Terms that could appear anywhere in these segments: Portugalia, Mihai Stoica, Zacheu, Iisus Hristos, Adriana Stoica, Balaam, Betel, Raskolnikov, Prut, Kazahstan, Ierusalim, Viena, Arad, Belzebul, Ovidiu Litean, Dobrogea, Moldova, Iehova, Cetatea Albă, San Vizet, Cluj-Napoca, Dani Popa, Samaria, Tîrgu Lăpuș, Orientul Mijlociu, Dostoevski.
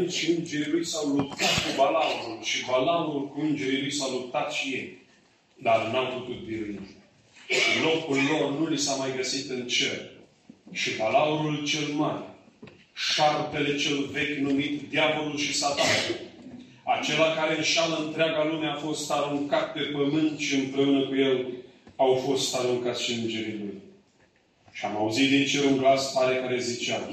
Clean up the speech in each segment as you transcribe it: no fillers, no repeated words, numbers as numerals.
Balaim și îngerii lui s-au luptat cu Balaamul și Balaamul cu îngerii lui s-a luptat și ei. Dar n-au putut birui. Locul lor nu li s-a mai găsit în cer. Și Balaurul cel mare, șarpele cel vechi numit diavolul și satanul, acela care înșală întreaga lume, a fost aruncat pe pământ și împreună cu el au fost aruncați și îngerii lui. Și am auzit din cer un glas tare care zicea: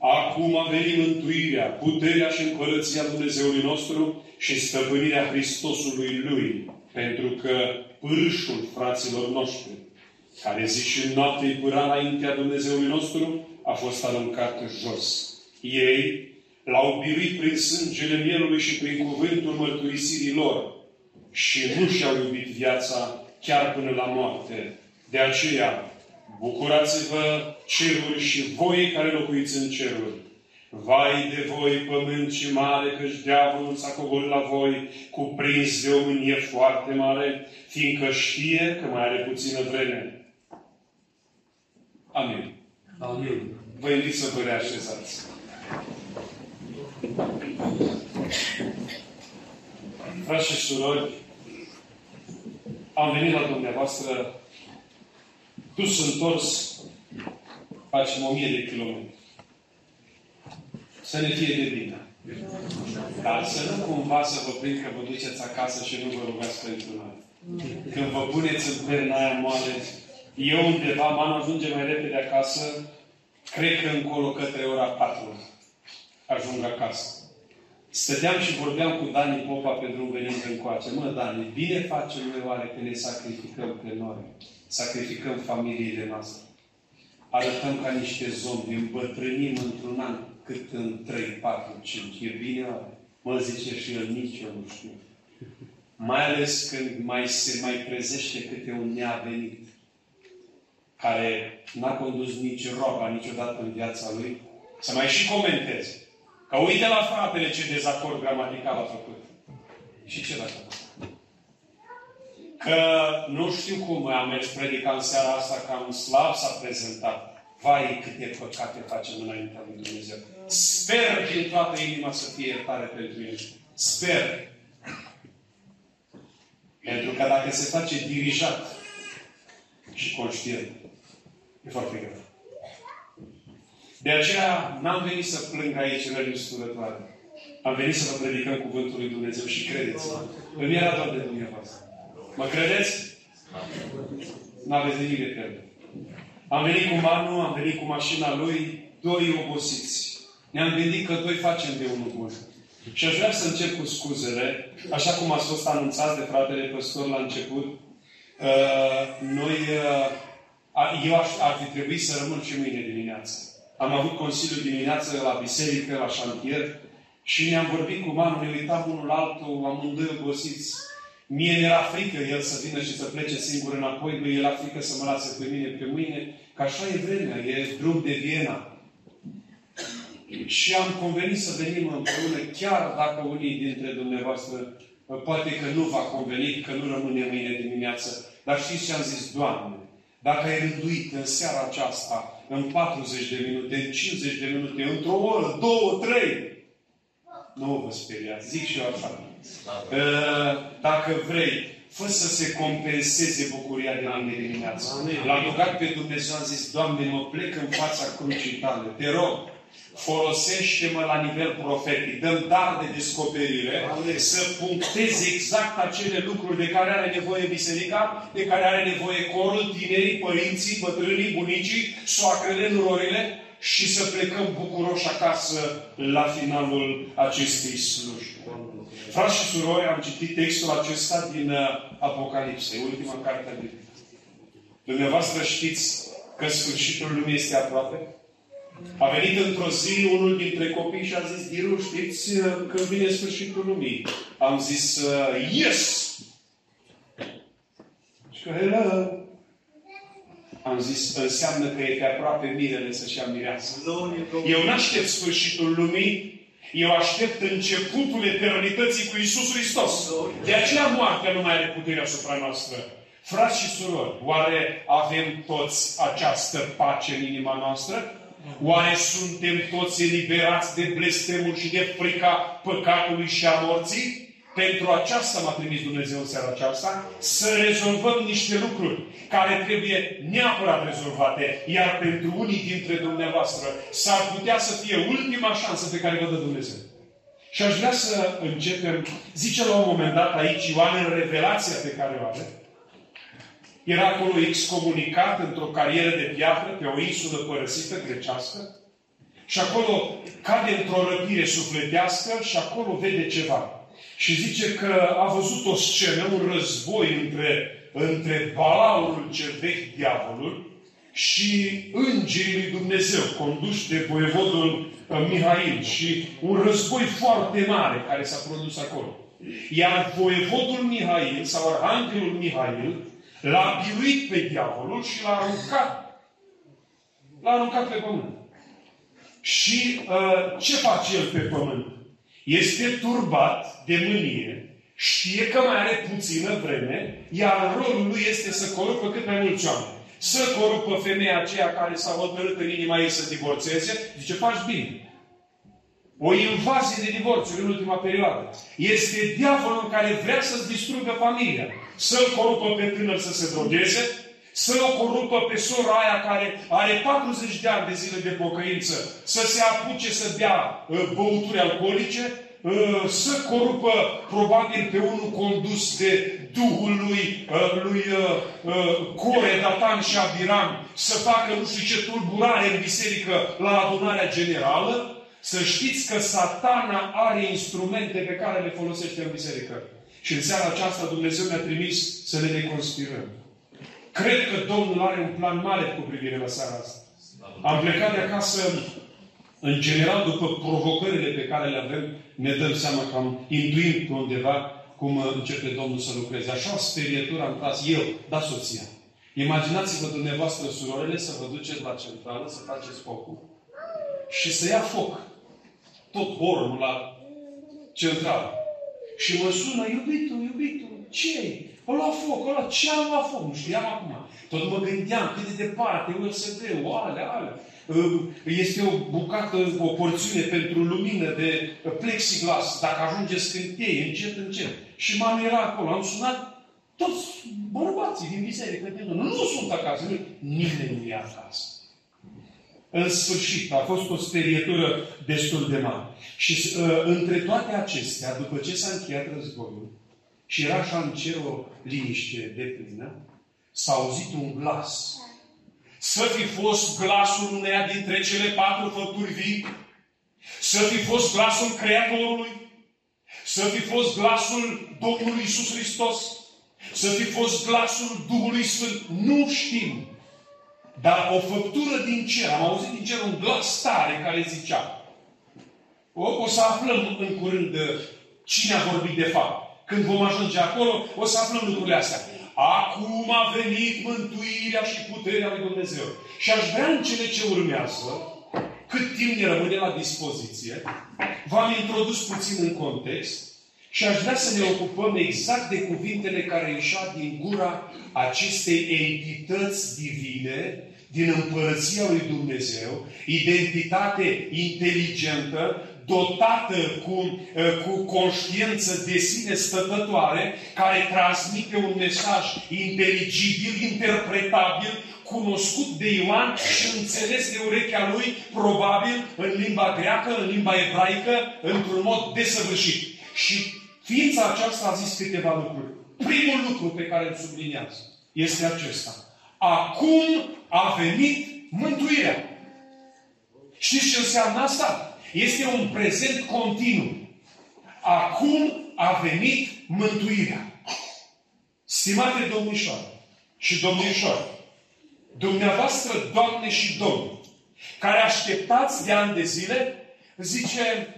acum a venit mântuirea, puterea și împărăția Dumnezeului nostru și stăpânirea Hristosului Lui, pentru că pârșul fraților noștri, care zi și noapte îi pâra înaintea Dumnezeului nostru, a fost aruncat jos. Ei l-au biruit prin sângele Mielului și prin cuvântul mărturisirii lor și nu și-au iubit viața chiar până la moarte. De aceea, bucurați-vă ceruri și voi care locuiți în ceruri. Vai de voi, pământ și mare, căci diavolul s-a coborât la voi, cuprins de o mânie foarte mare, fiindcă știe că mai are puțină vreme. Amin. Amin. Vă invit să vă reașezați. Frați și surori, am venit la dumneavoastră dus întors, facem 1000 de kilometri. Să ne fie de bine. Dar să nu cumva să vă prind că vă duceți acasă și nu vă rugați pentru noi. Când vă puneți în perna aia moale, eu undeva, mama ajunge mai repede acasă, cred că încolo către ora 4 ajung acasă. Stăteam și vorbeam cu Dani Popa pe drum venind încoace. Mă, Dani, bine facem noi oare că ne sacrificăm pe noi? Sacrificăm familiile noastre. Arătăm ca niște zombi, îmbătrânim într-un an cât în 3, 4, 5. E bine oare? Mă zice și el, nici eu nu știu. Mai ales când se mai prezește câte un neavenit care n-a condus nici roaba niciodată în viața lui, să mai și comenteze. Că uite la fratele ce dezacord gramatical a făcut. Și ce dacă? Că nu știu cum am mers predica în seara asta, că un slab s-a prezentat. Vai, câte păcate facem înaintea lui Dumnezeu. Sper din toată inima să fie iertare pentru el. Sper. Pentru că dacă se face dirijat și conștient, e foarte greu. De aceea n-am venit să plâng aici în răniusurătoare. Am venit să vă predicăm Cuvântul lui Dumnezeu și credeți-mă. Îmi era doar de dumneavoastră. Mă credeți? N-aveți nimic de pierdut. Am venit cu Manu, am venit cu mașina lui, doi obosiți. Ne-am gândit că doi facem de unul bun. Și aș vrea să încep cu scuzele, așa cum a fost anunțat de fratele păstor la început. Eu ar fi trebuit să rămân și mâine dimineață. Am avut consiliu dimineață la biserică, la șantier, și ne-am vorbit cu Manu, ne uitam unul altul, amândoi obosiți. Mie mi-era frică el să vină și să plece singur înapoi, lui era frică să mă lase pe mine pe mâine, că așa e vremea, e drum de Viena. Și am convenit să venim împreună, chiar dacă unii dintre dumneavoastră poate că nu va conveni, că nu rămâne mâine dimineață. Dar știți ce am zis? Doamne, dacă ai rânduit în seara aceasta, în 40 de minute, în 50 de minute, într-o oră, 2, 3. Nu vă speriați. Zic și eu așa. Dacă vrei, fă să se compenseze bucuria de la mine dimineață. L-am rugat pe Dumnezeu, am zis: Doamne, mă plec în fața crucii Tale. Te rog, folosește-mă la nivel profetic. Dă-mi dar de descoperire să punctez exact acele lucruri de care are nevoie biserica, de care are nevoie corul, tinerii, părinții, bătrânii, bunicii, soacrele, nurorile, și să plecăm bucuroși acasă la finalul acestei slujbe. Frați și surori, am citit textul acesta din Apocalipsa, ultima carte a Bibliei. Dumneavoastră știți că sfârșitul lumii este aproape? A venit într-o zi unul dintre copii și a zis: Diru, știți când vine sfârșitul lumii? Am zis: yes! Și că hello! Am zis: înseamnă că e pe aproape mirele să-și ia mireasă. Eu nu aștept sfârșitul lumii, eu aștept începutul eternității cu Iisus Hristos. De aceea moartea nu mai are puterea asupra noastră. Frați și surori, oare avem toți această pace în inima noastră? Oare suntem toți eliberați de blestemul și de frica păcatului și a morții? Pentru aceasta m-a trimis Dumnezeu în seara aceasta, să rezolvăm niște lucruri care trebuie neapărat rezolvate. Iar pentru unii dintre dumneavoastră s-ar putea să fie ultima șansă pe care vă dă Dumnezeu. Și aș vrea să începem, zice la un moment dat aici Ioan, în revelația pe care o are, era acolo excomunicat într-o carieră de piatră, pe o insulă părăsită, grecească, și acolo cade într-o răpire sufletească și acolo vede ceva. Și zice că a văzut o scenă, un război între balaurul cel vechi, diavolul, și îngerii lui Dumnezeu, conduși de voievodul Mihail. Și un război foarte mare care s-a produs acolo. Iar voievodul Mihail, sau arhanghelul Mihail, l-a biruit pe diavolul și l-a aruncat pe pământ. Și ce face el pe pământ? Este turbat de mânie, știe că mai are puțină vreme, iar rolul lui este să corupă cât mai mulți oameni. Să corupă femeia aceea care s-a hotărât în inima ei să divorțeze, zice, faci bine. O invazie de divorțuri în ultima perioadă. Este diavolul care vrea să-ți distrugă familia. Să-l corupă pe tânăr să se drogeze, să o corupă pe sora aia care are 40 de ani de zile de pocăință, să se apuce să bea băuturi alcoolice, să corupă probabil pe unul condus de duhul lui Core, Datan și Abiram, să facă nu știu ce tulburare în biserică la adunarea generală. Să știți că satana are instrumente pe care le folosește în biserică. Și în seara aceasta Dumnezeu ne-a trimis să le deconspirăm. Cred că Domnul are un plan mare cu privire la seara asta. Am plecat de acasă, în general, după provocările pe care le avem, ne dăm seama că am intuit pe undeva cum începe Domnul să lucreze. Așa o sperietură am tras eu, da soția. Imaginați-vă dumneavoastră, surorile, să vă duceți la centrală, să faceți focul și să ia foc tot hornul la centrală. Și mă sună, iubitul, ce-i? O la foc, ce-am la foc? Nu știam acum. Tot mă gândeam cât de departe, USB-ul, alea. Este o bucată, o porțiune pentru lumină de plexiglas. Dacă ajunge scânteie, încet. Și mama era acolo. Am sunat toți bărbații din biserică. Nu sunt acasă. Nimeni nu e acasă. În sfârșit, a fost o sperietură destul de mare. Și între toate acestea, după ce s-a încheiat războiul, și era așa în cer o liniște de plină, s-a auzit un glas. Să fi fost glasul uneia dintre cele 4 făpturi vii, să fi fost glasul Creatorului, să fi fost glasul Domnului Iisus Hristos, să fi fost glasul Duhului Sfânt. Nu știm. Dar o făptură din cer, am auzit din cer un glas tare care zicea. O să aflăm în curând cine a vorbit de fapt. Când vom ajunge acolo, o să aflăm lucrurile astea. Acum a venit mântuirea și puterea lui Dumnezeu. Și aș vrea în cele ce urmează, cât timp ne rămâne la dispoziție, v-am introdus puțin în context și aș vrea să ne ocupăm exact de cuvintele care ieșa din gura acestei entități divine, din împărăția lui Dumnezeu, identitate inteligentă, dotată cu conștiință de sine stătătoare, care transmite un mesaj inteligibil, interpretabil, cunoscut de Ioan și înțeles de urechea lui, probabil în limba greacă, în limba ebraică, într-un mod desăvârșit. Și ființa aceasta a zis câteva lucruri. Primul lucru pe care îl subliniază este acesta. Acum a venit mântuirea. Știți ce înseamnă asta? Este un prezent continuu. Acum a venit mântuirea. Stimate domnișoare și domnișoare, dumneavoastră, doamne și domni, care așteptați de ani de zile, zice,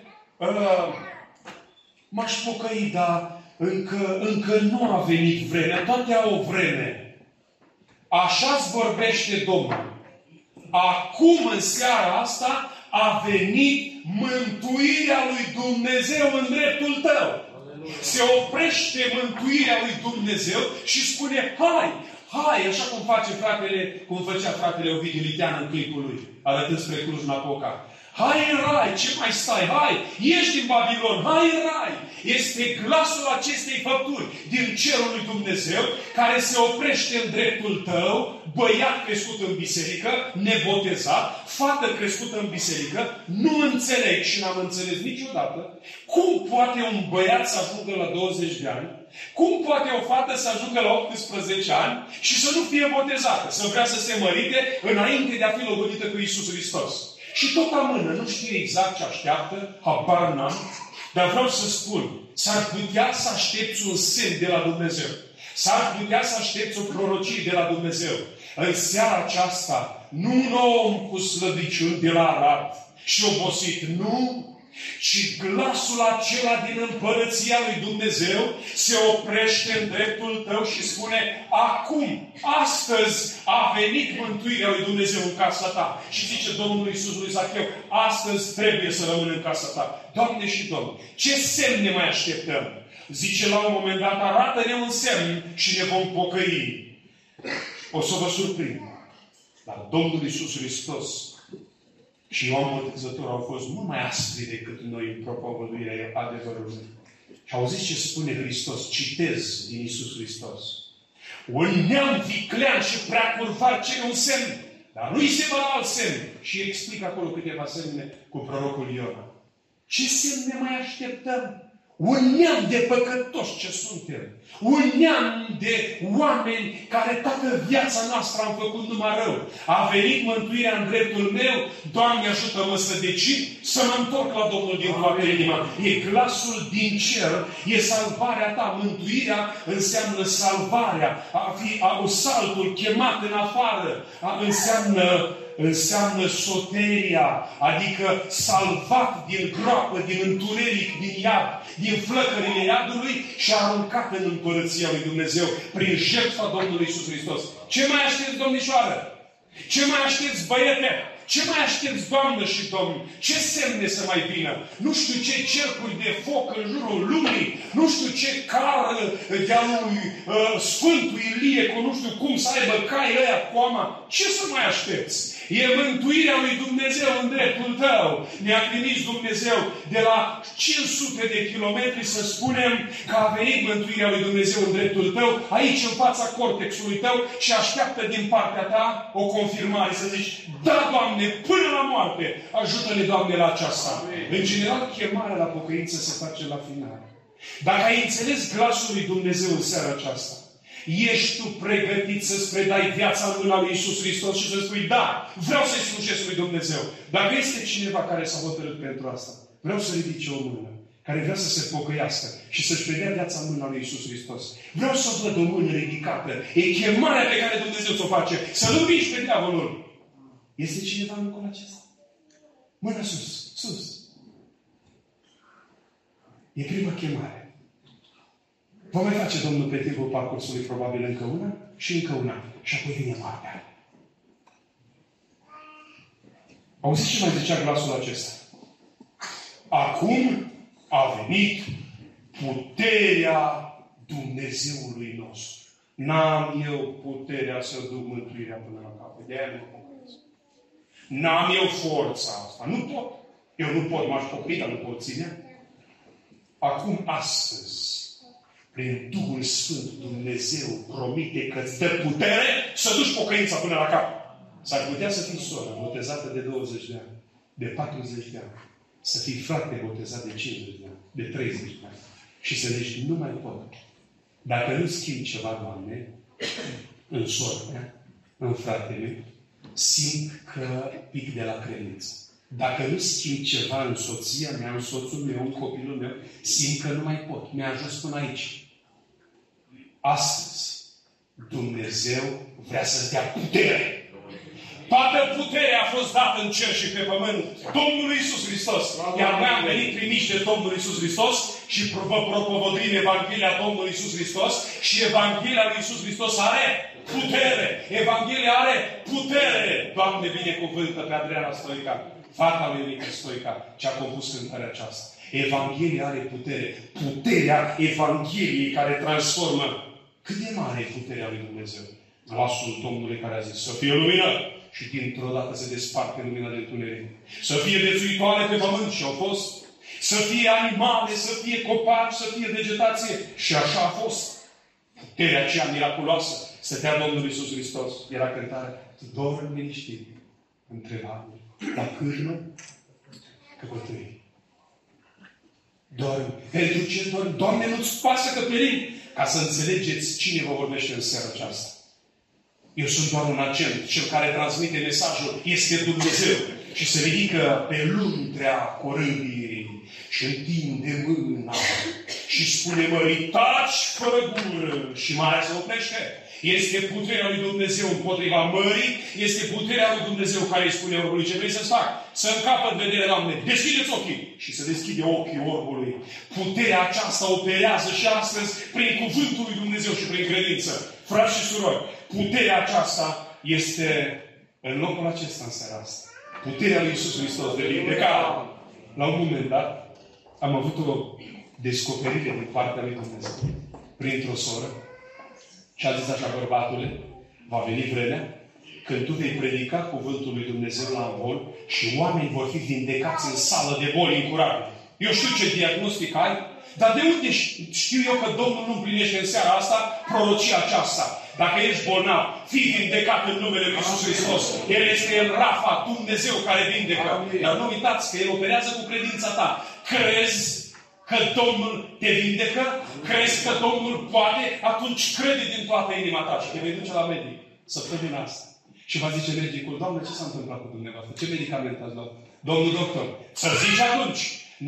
m-aș pocăi, dar încă nu a venit vremea, toate au o vreme. Așa-ți vorbește Domnul. Acum, în seara asta, a venit mântuirea lui Dumnezeu în dreptul tău. Se oprește mântuirea lui Dumnezeu și spune, hai, Hai, așa cum face fratele, cum făcea fratele Ovidiu Litean în clipul lui, arătând spre Cluj-Napoca. Hai în rai, ce mai stai? Hai, ieși din Babilon, hai în rai! Este glasul acestei făpturi din cerul lui Dumnezeu, care se oprește în dreptul tău, băiat crescut în biserică, nebotezat, fată crescută în biserică, nu înțeleg și n-am înțeles niciodată cum poate un băiat să ajungă la 20 de ani, cum poate o fată să ajungă la 18 ani și să nu fie botezată, să vrea să se mărite înainte de a fi logodită cu Iisus Hristos. Și tot amână, nu știu exact ce așteaptă, habar n-am, dar vreau să spun, s-ar putea să aștepți un semn de la Dumnezeu. S-ar putea să aștepți o prorocie de la Dumnezeu. În seara aceasta, nu un om cu slăbiciuni de la Arad și obosit, nu, ci glasul acela din împărăția lui Dumnezeu se oprește în dreptul tău și spune: acum, astăzi a venit mântuirea lui Dumnezeu în casa ta. Și zice Domnul Iisus lui Zacheu: astăzi trebuie să rămân în casa ta. Doamne și Domnul, ce semn ne mai așteptăm? Zice la un moment dat: arată-ne un semn și ne vom pocăi. O să vă surprind. Dar Domnul Iisus Hristos și Ioan Botezător au fost mult mai aspri decât noi în propovăduirea adevărului. Și auziți ce spune Hristos? Citez din Iisus Hristos. Un neam viclean și preacurvar cere un semn, dar nu-i se va alt semn. Și explic acolo câteva semne cu prorocul Iona. Ce semne mai așteptăm? Un neam de păcătoși ce suntem. Un neam de oameni care toată viața noastră am făcut numai rău. A venit mântuirea în dreptul meu, Doamne ajută-mă să decid, să mă întorc la Domnul din toată inima. E glasul din cer, e salvarea ta. Mântuirea înseamnă salvarea. A fi ausaltul chemat în afară. Înseamnă soteria, adică salvat din groapă, din întuneric, din iad, din flăcările iadului și aruncat în împărăția lui Dumnezeu prin jertfa Domnului Iisus Hristos. Ce mai aștepți, domnișoară? Ce mai aștepți, băiete? Ce mai aștepți, doamnă și domn? Ce semne să mai vină? Nu știu ce cercuri de foc în jurul lumii, nu știu ce car de-a lui Sfântul Ilie, cu nu știu cum să aibă cai ăia cu ama. Ce să mai aștepți? E mântuirea lui Dumnezeu în dreptul tău. Ne-a trimis Dumnezeu de la 500 de kilometri, să spunem că a venit mântuirea lui Dumnezeu în dreptul tău, aici în fața cortexului tău și așteaptă din partea ta o confirmare, să zici: da, Doamne, până la moarte. Ajută-ne, Doamne, la aceasta. În general, chemarea la pocăință se face la final. Dacă ai înțeles glasul lui Dumnezeu în seara aceasta, ești tu pregătit să-ți predai viața în mâna lui Iisus Hristos și să spui: da, vreau să-i slujesc lui Dumnezeu. Dacă este cineva care s-a hotărât pentru asta, vreau să ridice o mână, care vrea să se pocăiască și să-și predea viața în mâna lui Iisus Hristos. Vreau să văd o mână ridicată. E chemarea pe care Dumnezeu ți-o face. Să nu vinzi pe diavolul. Este cineva în locul acesta? Mâna sus, sus. E prima chemare. Vom mai face Domnul pe timpul parcursului probabil încă una și încă una. Și apoi vine moartea. Auziți ce mai zicea glasul acesta? Acum a venit puterea Dumnezeului nostru. N-am eu puterea să duc mântuirea până la capăt. De-aia nu. N-am eu forța asta. Nu pot. Eu nu pot. M-aș pocăi, dar nu pot ține. Acum, astăzi, prin Duhul Sfânt, Dumnezeu promite că îți dă putere să duci pocăința până la cap. S-ar putea să fii soră botezată de 20 de ani, de 40 de ani, să fii frate botezat de 50 de ani, de 30 de ani și să zici: nu mai pot. Dacă nu schimbi ceva, Doamne, în soră, în fratele, simt că pic de la credință. Dacă nu schimb ceva în soția mea, în soțul meu, în copilul meu, simt că nu mai pot. Mi-a ajuns până aici. Astăzi, Dumnezeu vrea să-ți dea putere. Toată puterea a fost dată în cer și pe pământ. Domnul Iisus Hristos. Iar noi am venit primiși de Domnul Iisus Hristos și vă propovăduim Evanghelia Domnului Iisus Hristos și Evanghelia lui Iisus Hristos are putere. Evanghelia are putere. Doamne, binecuvântă pe Adriana Stoica, fata lui Mihai Stoica, ce-a compus cântarea aceasta. Evanghelia are putere. Puterea Evangheliei care transformă. Cât de mare e puterea lui Dumnezeu? glasul Domnului care a zis, să fie lumină! Și dintr-o dată se desparte lumina de întuneric. Să fie viețuitoare pe pământ și au fost. Să fie animale, să fie copaci, să fie vegetație. Și așa a fost. Puterea aceea miraculoasă. Stătea Domnul Iisus Hristos. Era cântarea. Dorm liniștit. Întreba. La cârmă? Că pătâi. Dorm. Pentru ce dorm? Doamne, nu-ți pasă că perim. Ca să înțelegeți cine vă vorbește în seara aceasta. Eu sunt doar un agent. Cel care transmite mesajul este Dumnezeu. Și se ridică pe luntrea corâmbiei și întinde mâna și spune, măi, taci fără gură. Și marea se oprește. Este puterea lui Dumnezeu împotriva mării. Este puterea lui Dumnezeu care îi spune orbului, ce vrei să-ți fac? Să-mi capăt vederea, Doamne. Deschideți ochii. Și se deschide ochii orbului. Puterea aceasta operează și astăzi prin cuvântul lui Dumnezeu și prin credință. Frați și surori, puterea aceasta este în locul acesta în seara asta. Puterea lui Iisus Hristos de vindecare. La un moment dat am avut o descoperire din partea lui Dumnezeu. Printr-o soră. Și a zis așa, bărbatule, va veni vremea când tu vei predica cuvântul lui Dumnezeu la învol și oamenii vor fi vindecați în sală de boli incurabile. Eu știu ce diagnostic ai, dar de unde știu eu că Domnul nu împlinește în seara asta prorocia aceasta? Dacă ești bolnav, fii vindecat în numele lui Iisus Hristos. El este El Rafa, Dumnezeu care vindecă. Dar nu uitați că El operează cu credința ta. Crezi că Domnul te vindecă? Crezi că Domnul poate? Atunci crede din toată inima ta. Și te vei duce la medic. Săptămâna asta. Și va zice medicul, Doamne, ce s-a întâmplat cu dumneavoastră? Ce medicament ați luat? Domnul doctor, să zici atunci.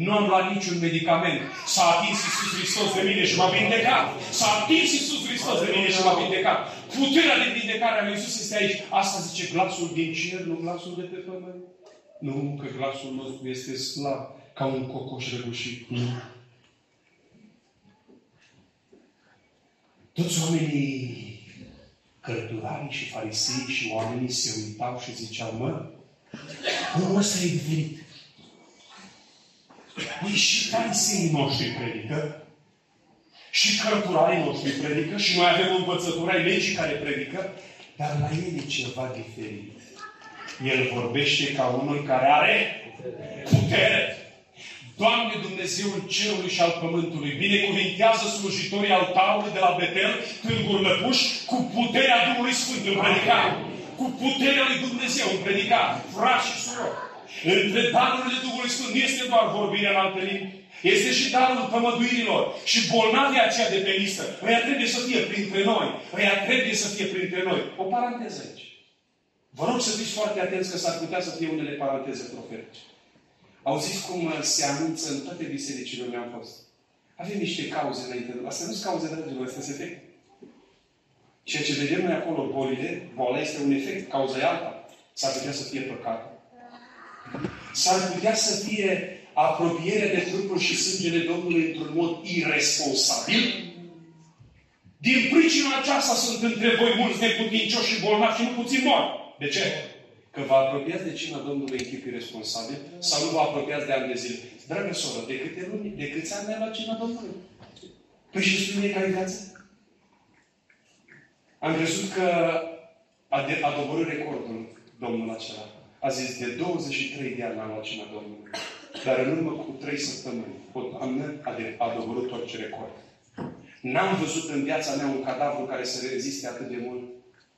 Nu am luat niciun medicament. S-a atins Iisus Hristos de mine și m-a vindecat. S-a atins Iisus Hristos de mine și m-a vindecat. Puterea de vindecare a lui Iisus este aici. Asta zice glasul din cer, nu glasul de pe pământ. Nu, că glasul nostru este slab, ca un cocoș răgușit. Nu. Toți oamenii cărturari și farisei și oamenii se uitau și ziceau, mă, cum ăsta e venit? Păi și fariseii noștri predică, și cărturarii noștri predică, și noi avem învățătura legii care predică, dar la el e ceva diferit. El vorbește ca unul care are putere. Doamne Dumnezeul Cerului și al Pământului, binecuvintează slujitorii altarului de la Betel, Tîrgu Lăpuș, cu puterea Duhului Sfânt în predicare. Cu puterea lui Dumnezeu în predicare. Frați și surori. Între darurile Duhului Sfânt nu este doar vorbirea în alte limbi. Este și darul tămăduirilor. Și bolnavia aceea de pe listă. Ăia trebuie să fie printre noi. Ăia trebuie să fie printre noi. O paranteză aici. Vă rog să fiți foarte atenți că s-ar putea să fie unele paranteze profetice. Au zis cum se anunță în toate bisericile unde am fost. Avem niște cauze înainte de... Astea nu sunt cauze de rău, astea sunt efecte. Ceea ce vedem noi acolo, bolile, boala este un efect, cauza e alta. S-ar putea să fie păcat. S-ar putea să fie apropierea de trupul și sângele Domnului într-un mod irresponsabil. Din pricina aceasta sunt între voi mulți neputincioși și bolnavi și nu puțin mori. De ce? Că vă apropiați de cina Domnului în chip irresponsabil sau nu vă apropiați de ani de zile. Dragă soră, de câte luni, de câți ani ai la cina Domnului? Păi și spune că ai viață? Am crezut că a doborât recordul Domnul acela. A zis, de 23 de ani am luat cina Domnului. Dar în urmă cu 3 săptămâni, a doborât orice record. N-am văzut în viața mea un cadavru care să reziste atât de mult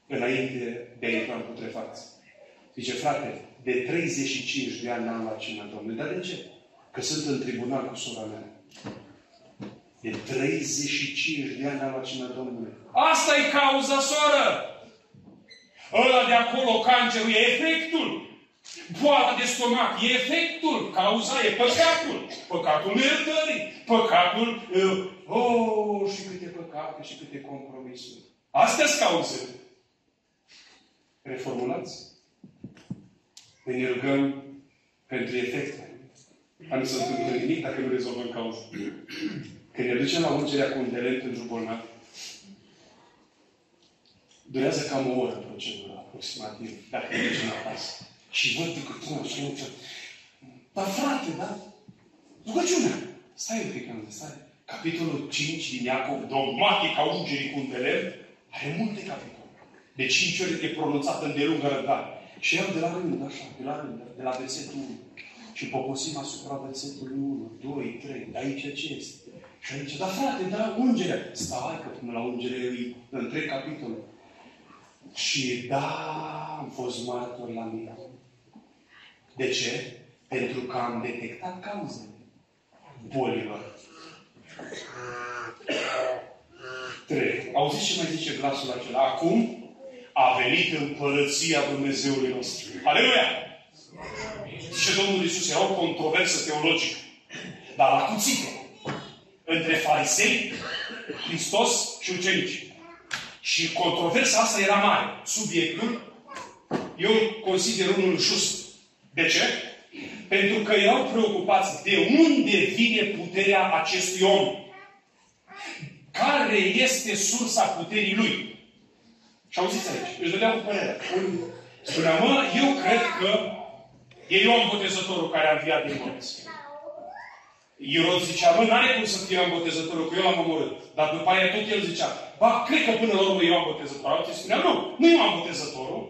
înainte de a intra în putrefacție. Zice, frate, de 35 de ani n-am luat cina Domnului. Dar de ce? Că sunt în tribunal cu sora mea. De 35 de ani n-am luat cina Domnului. Asta e cauza, soră! Ăla de acolo, cancerul, e efectul. Boala de stomac e efectul. Cauza e păcatul. Păcatul miertării. Păcatul... și câte păcate și câte compromisuri. Astea-s cauzele. Reformulați. Noi ne rugăm pentru efecte. Am să întâmplă nimic dacă nu rezolvăm cauza. Când ne ducem la ungerea cu un delent pentru bolnav, durează cam o oră procedura, aproximativ, dacă ne ducem la pas. Și văd decât una și încă. Dar frate, da? Rugăciunea! Stai un pic, stai. Capitolul 5 din Iacov, dogmatica ungerii cu un delem, are multe capitole. de 5 ori e pronunțat îndelung răbdare. Și el de la rând, așa, de la versetul 1. Și poposim asupra versetului 1, 2, 3, de aici ce este? Și aici, dar frate, da, ungerea. Stai că până la ungere e în 3 capitole. Și da, am fost martor la mine. De ce? Pentru că am detectat cauzele bolilor. 3. Auziți ce mai zice glasul acela? Acum a venit împărăția Dumnezeului nostru. Aleluia! Și Domnul Iisus era o controversă teologică. Dar la cuțită. Între farisei, Hristos și ucenici. Și controversa asta era mare. Subiectul, eu consider unul just. De ce? Pentru că erau preocupați de unde vine puterea acestui om. Care este sursa puterii lui? Și auziți aici, își dădea cu părerea. Spunea, mă, eu cred că e Ioan Botezătorul care a înviat din morți. Irod zicea, mă, n-are cum să fie Ioan Botezătorul, că eu l-am omorât. Dar după aia tot el zicea, ba, cred că până la urmă e Ioan Botezătorul. Alții spunea, nu, nu e Ioan Botezătorul.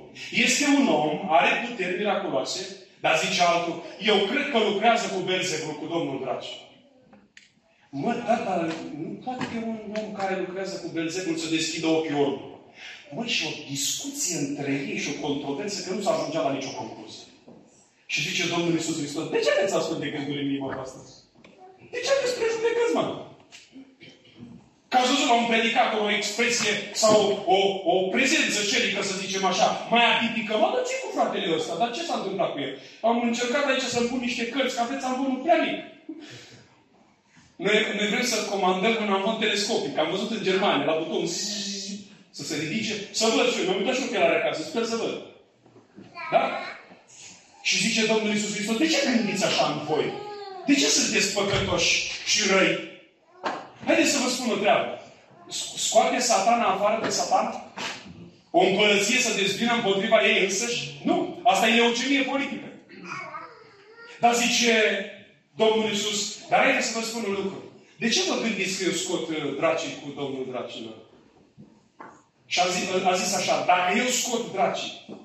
Este un om, are puteri miraculoase, dar zice altul, eu cred că lucrează cu Belzebul, cu domnul Draci. Mă, da, dar nu poate că un om care lucrează cu Belzebul să deschidă ochii oricum. Mă, și o discuție între ei și o controversă că nu s-a ajungea la nicio concluzie. Și zice Domnul Iisus Hristos, de ce aveți astfel de gânduri în inima voastră? De ce aveți prejudecați, mă? Că ați văzut la un predicator o expresie sau o prezență cerică, să zicem așa, mai atipică. Mă, dar ce cu fratele ăsta? Dar ce s-a întâmplat cu el? Am încercat aici să-mi pun niște cărți, că aveți ambonul prea mic. Noi vrem să comandăm un ambon telescopic. Am văzut în Germania, la buton, să se ridice, să văd și eu. Mi-am uitat și ochelarea acasă, sper să văd. Da? Și zice Domnul Iisus Hristos, de ce gândiți așa în voi? De ce sunteți păcătoși și răi? Haideți să vă spun o treabă. Scoate Satana afară de Satan? O împărăție să dezbină împotriva ei însăși? Nu. Asta e leucemie politică. Dar zice Domnul Iisus, dar haideți să vă spun un lucru. De ce vă gândiți că eu scot dracii cu Domnul dracilor? Și a zis așa, dacă eu scot dracii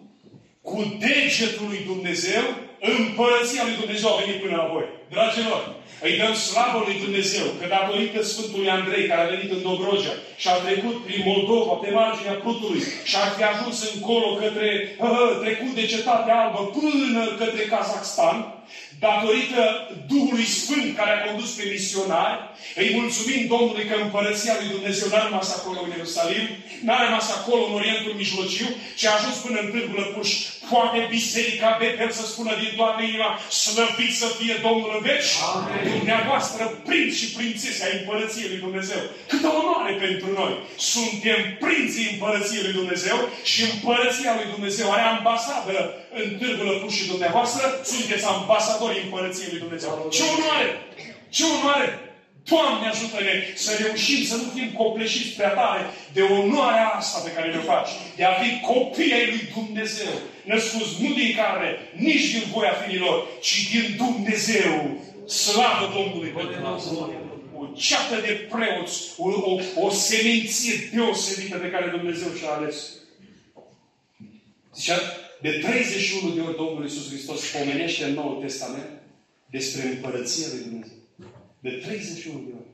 cu degetul lui Dumnezeu, împărăția lui Dumnezeu a venit până la voi. Dragilor, îi dăm slavă lui Dumnezeu că datorită Sfântului Andrei, care a venit în Dobrogea și a trecut prin Moldova, pe marginea Prutului și a fi ajuns încolo către trecut de Cetatea Albă până către Kazahstan, datorită Duhului Sfânt care a condus pe misionari, îi mulțumim Domnului că împărăția lui Dumnezeu n-a rămas acolo în Ierusalim, n-a rămas acolo în Orientul Mijlociu, ci a ajuns până în Târgu Lăpuș. Poate biserica Betel să spună din toată inima, slăvit să fie Domnul în veci. Dumneavoastră, prinți și prințese ai împărăției lui Dumnezeu. Câtă onoare pentru noi! Suntem prinții împărăției lui Dumnezeu și împărăția lui Dumnezeu are ambasadă în Târgu Lăpuș și dumneavoastră sunteți ambasadorii împărăției lui Dumnezeu. Ce onoare! Ce onoare! Doamne, ajută-ne să reușim să nu fim copleșiți prea tare de onoarea asta pe care ne-o faci. De a fi copii ai lui Dumnezeu. Născuți nu din carne, nici din voia fiilor, ci din Dumnezeu. Slavă Domnului! O ceată de preoți, o seminție deosebită pe care Dumnezeu și-a ales. Zicea, de 31 de ori Domnul Iisus Hristos pomenește în Noul Testament despre împărăția lui Dumnezeu. De 31 de ori.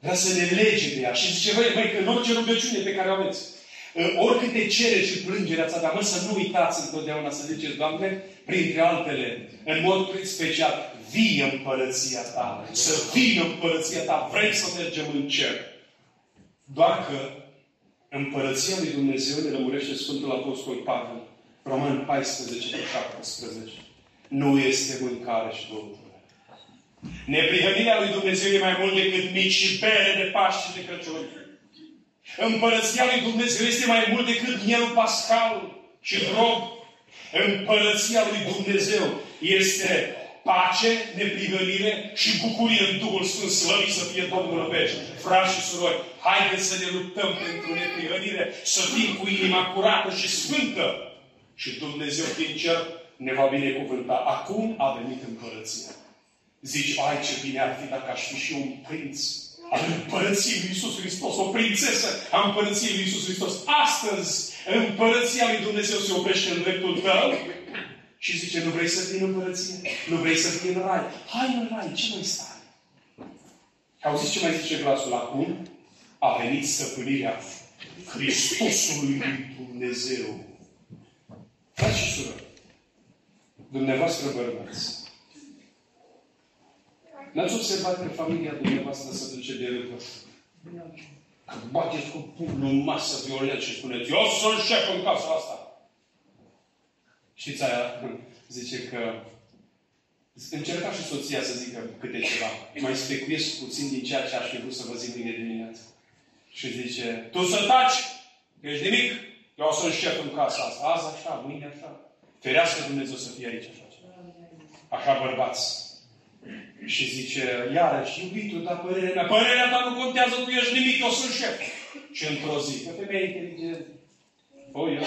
Vrea să ne lege de ea. Și zice, băi, că în orice rugăciune pe care o aveți, oricâte cereri și plângeri ați avea, mă, să nu uitați întotdeauna să ziceți, Doamne, printre altele, în mod special, vie împărăția Ta. Să vină împărăția Ta. Vrem să mergem în cer. Doar că împărăția lui Dumnezeu ne lămurește Sfântul Apostol Pavel, Roman 14, 17. Nu este mâncare și băutură. Neprihănirea lui Dumnezeu e mai mult decât mici și bere de Paști și de Crăciun. Împărăția lui Dumnezeu este mai mult decât mielul pascal și drog. Împărăția lui Dumnezeu este pace, neprihănire și bucurie în Duhul Sfânt. Slăvit să fie Domnul în veci. Frați și surori, haideți să ne luptăm pentru neprihănire, să fim cu inima curată și sfântă. Și Dumnezeu din cer ne va binecuvânta. Acum a venit împărăția. Zici, ai, ce bine ar fi dacă aș fi și un prinț a împărăției lui Iisus Hristos, o prințesă a împărăției lui Iisus Hristos. Astăzi, împărăția lui Dumnezeu se oprește în dreptul tău și zice, nu vrei să fii în împărăție? Nu vrei să fii în rai? Hai în rai, ce mai stai? Auziți ce mai zice glasul acum? A venit stăpânirea Hristosului lui Dumnezeu. Frați și surori, dumneavoastră bărbați, n-ați observat că familia dumneavoastră se duce de râpă? Că bateți cu pumnul în masă, violent și spuneți, eu sunt șef în casa asta. Știți aia? Zice că încerca și soția să zică câte ceva. Mai specuiesc puțin din ceea ce aș fi vrut să vă zic din dimineață. Și zice, tu să taci! Ești nimic! Eu sunt șef în casa asta. Azi așa, mâine așa. Ferească Dumnezeu să fie aici așa. Așa bărbați. Și zice, iarăși, iubitul, dar părerea mea. Părerea ta nu contează, tu ești nimic, eu sunt șef. Și într-o zi, că femeia inteligentă. Eu.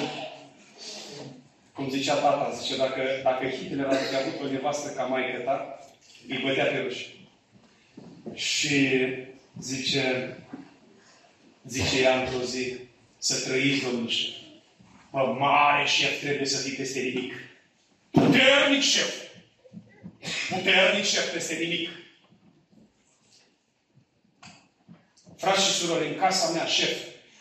Cum zicea tata, zice, dacă Hitler ar fi avut o nevastă ca maică ta, îi bătea pe ruși. Și zice ea într-o zi, să trăiți, domnul șef. Bă, mare șef trebuie să fii peste nimic. Puternic șef! Puternic șef peste nimic. Frați și surori, în casa mea șef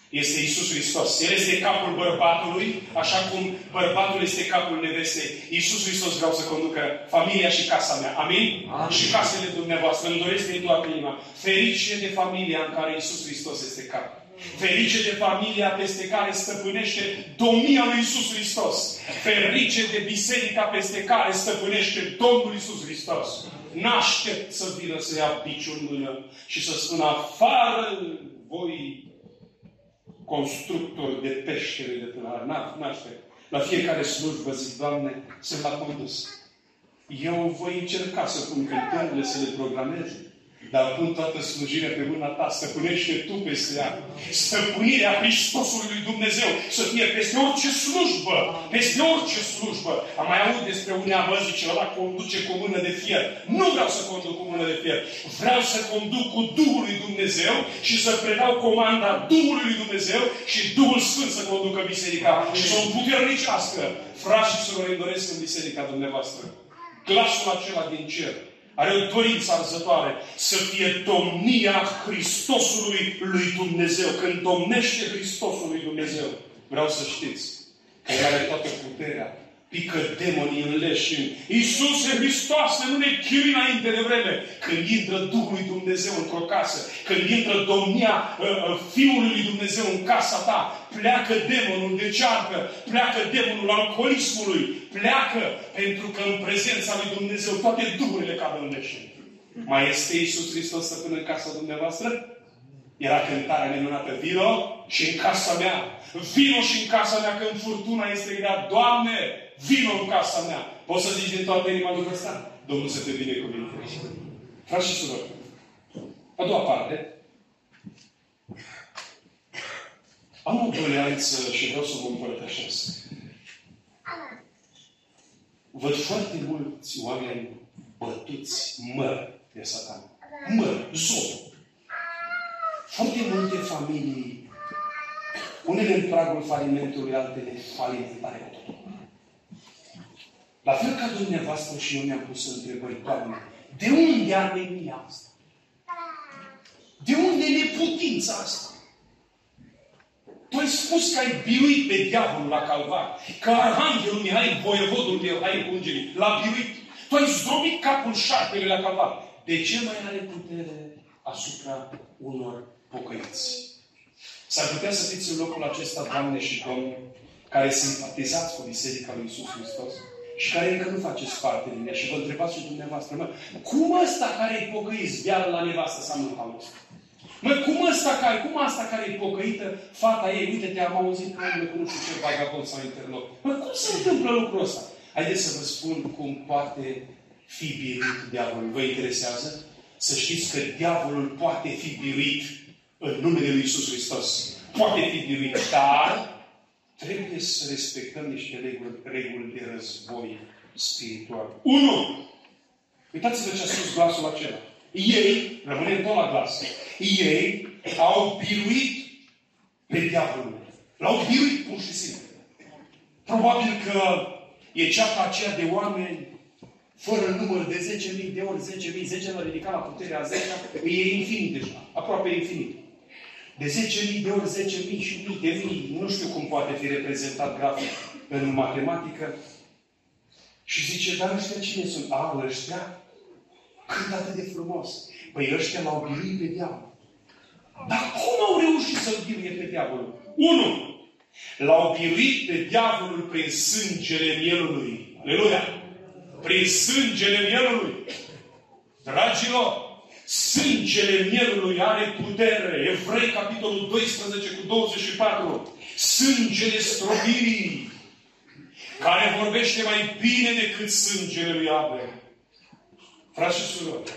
este Iisus Hristos. El este capul bărbatului, așa cum bărbatul este capul nevestei. Iisus Hristos vreau să conducă familia și casa mea. Amin? Amin. Și casele dumneavoastră. Îmi doresc din toată inima. Ferice de familia în care Iisus Hristos este cap. Ferice de familia peste care stăpânește domnia lui Iisus Hristos. Ferice de biserica peste care stăpânește Domnul Iisus Hristos. N-aștept să vină să ia piciul în mână și să spună afară voi constructori de peștere de până la Arnaf. N-aștept. La fiecare slujbă zic, Doamne, să l-a condus. Eu voi încerca să pun cântările, să le programez. Dar pun toată slujirea pe mâna ta, stăpânește tu peste ea. Stăpânirea Hristosului lui Dumnezeu să fie peste orice slujbă. Peste orice slujbă. Am mai auzit despre unea mă, zice, ăla conduce cu mână de fier. Nu vreau să conduc cu mână de fier. Vreau să conduc cu Duhul lui Dumnezeu și să predau comanda Duhului lui Dumnezeu și Duhul Sfânt să conducă biserica. Și să o puternicească. Frați și surori, îmi doresc în biserica dumneavoastră. Glasul acela din cer are o dorință arzătoare să fie domnia Hristosului lui Dumnezeu. Când domnește Hristosul lui Dumnezeu, vreau să știți că are toată puterea. Pică demonii în leșin. Iisuse Hristoase, nu ne chiri înainte de vreme. Când intră Duhul lui Dumnezeu într-o casă, când intră domnia Fiului lui Dumnezeu în casa ta, pleacă demonul de cearcă, pleacă demonul alcoolismului, pleacă, pentru că în prezența lui Dumnezeu toate duhurile cad în leșin. Mai este Iisus Hristos să până în casa dumneavoastră? Era cântarea minunată, vino și în casa mea. Vino și în casa mea, când furtuna este grea. Doamne, vino în casa mea. Poți să zici din toată inima lucrul ăsta? Domnul să te binecuvinteze. Frați și surori, a doua parte. Am o doleanță și vreau să vă împărtășesc. Văd foarte mulți oameni bătuți mări de Satan. Mări, zon. Foarte multe familii, unele în pragul falimentului, altele falimentare cu totul. La fel ca dumneavoastră și eu ne-am pus întrebări, Doamne, de unde armenia asta? De unde neputința asta? Tu ai spus că ai biruit pe diavolul la Calvar, că Arhanghelul Mihai, voievodul Mihai cu îngerii, l-a biruit. Tu ai zdrobit capul șarpele la Calvar. De ce mai are putere asupra unor pocăiți? S-ar putea să fiți în locul acesta, Doamne și Domnul, care simpatizați cu Biserica lui Iisus Hristos și care încă nu faceți parte din ea. Și vă întrebați și dumneavoastră, mă, cum ăsta care-i pocăiți, beară la nevastă sau nu halus? Mă, cum asta care-i pocăită, fata ei, uite-te, am auzit că nu știu ce vagabond sau interloc. Mă, cum se întâmplă lucrul ăsta? Haideți să vă spun cum poate fi biruit diavolul. Vă interesează? Să știți că diavolul poate fi biruit în numele lui Iisus Hristos. Poate fi biruit, dar trebuie să respectăm niște reguli de război spiritual. 1. Uitați-vă ce a spus glasul acela. ei, rămânem tot la clasă, ei au biruit pe diavolul. L-au biruit pur și simplu. Probabil că e ceata aceea de oameni fără număr de 10.000 de ori, 10.000, 10 l-a ridicat la puterea 10, e infinit deja, aproape infinit. De 10.000 de ori, 10.000 și mii de mii, nu știu cum poate fi reprezentat grafic în matematică. Și zice, dar ăștia cine sunt? A, ăștia? Cât atât de frumos. Păi ăștia l-au biruit pe diavol. Dar cum au reușit să-l biruie pe diavol? 1. L-au biruit pe diavolul prin sângele mielului. Aleluia! Prin sângele mielului. Dragilor, sângele mielului are putere. Evrei, capitolul 12 cu 24. Sângele strobirii, care vorbește mai bine decât sângele lui Abel. Frați și surori,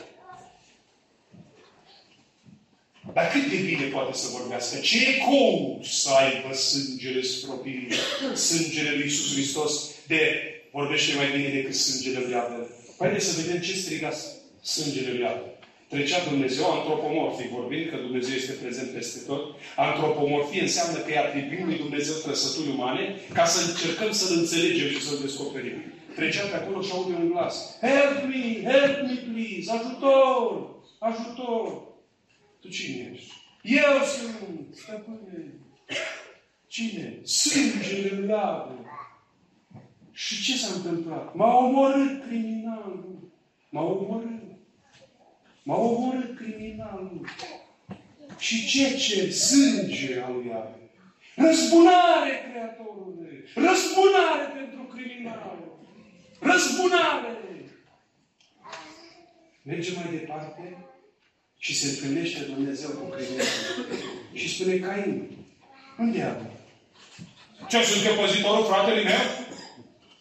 dar cât de bine poate să vorbească? Ce ecou să aibă sângele stropirii, sângele lui Iisus Hristos, de vorbește mai bine decât sângele lui Abel? Păi să vedem ce striga sângele lui Abel. Trecea Dumnezeu, antropomorfic vorbind, că Dumnezeu este prezent peste tot. Antropomorfie înseamnă că îi atribuim lui Dumnezeu trăsături umane ca să încercăm să-L înțelegem și să-L descoperim. Trecea pe acolo și aude un glas. Help me! Help me, please! Ajutor! Ajutor! Tu cine ești? Eu sunt! Stăpâne! Cine? Sângele lui Abel! Și ce s-a întâmplat? M-a omorât criminalul! M-a omorât criminalul! Și ce cer? Sânge al lui Abel! Răzbunare, Creatorule! Răzbunare pentru criminal! Răzbunare! Merge mai departe și se întâlnește Dumnezeu cu criminalul. Și spune, Cain, unde Abel? Ce, sunt eu păzitorul fratele meu?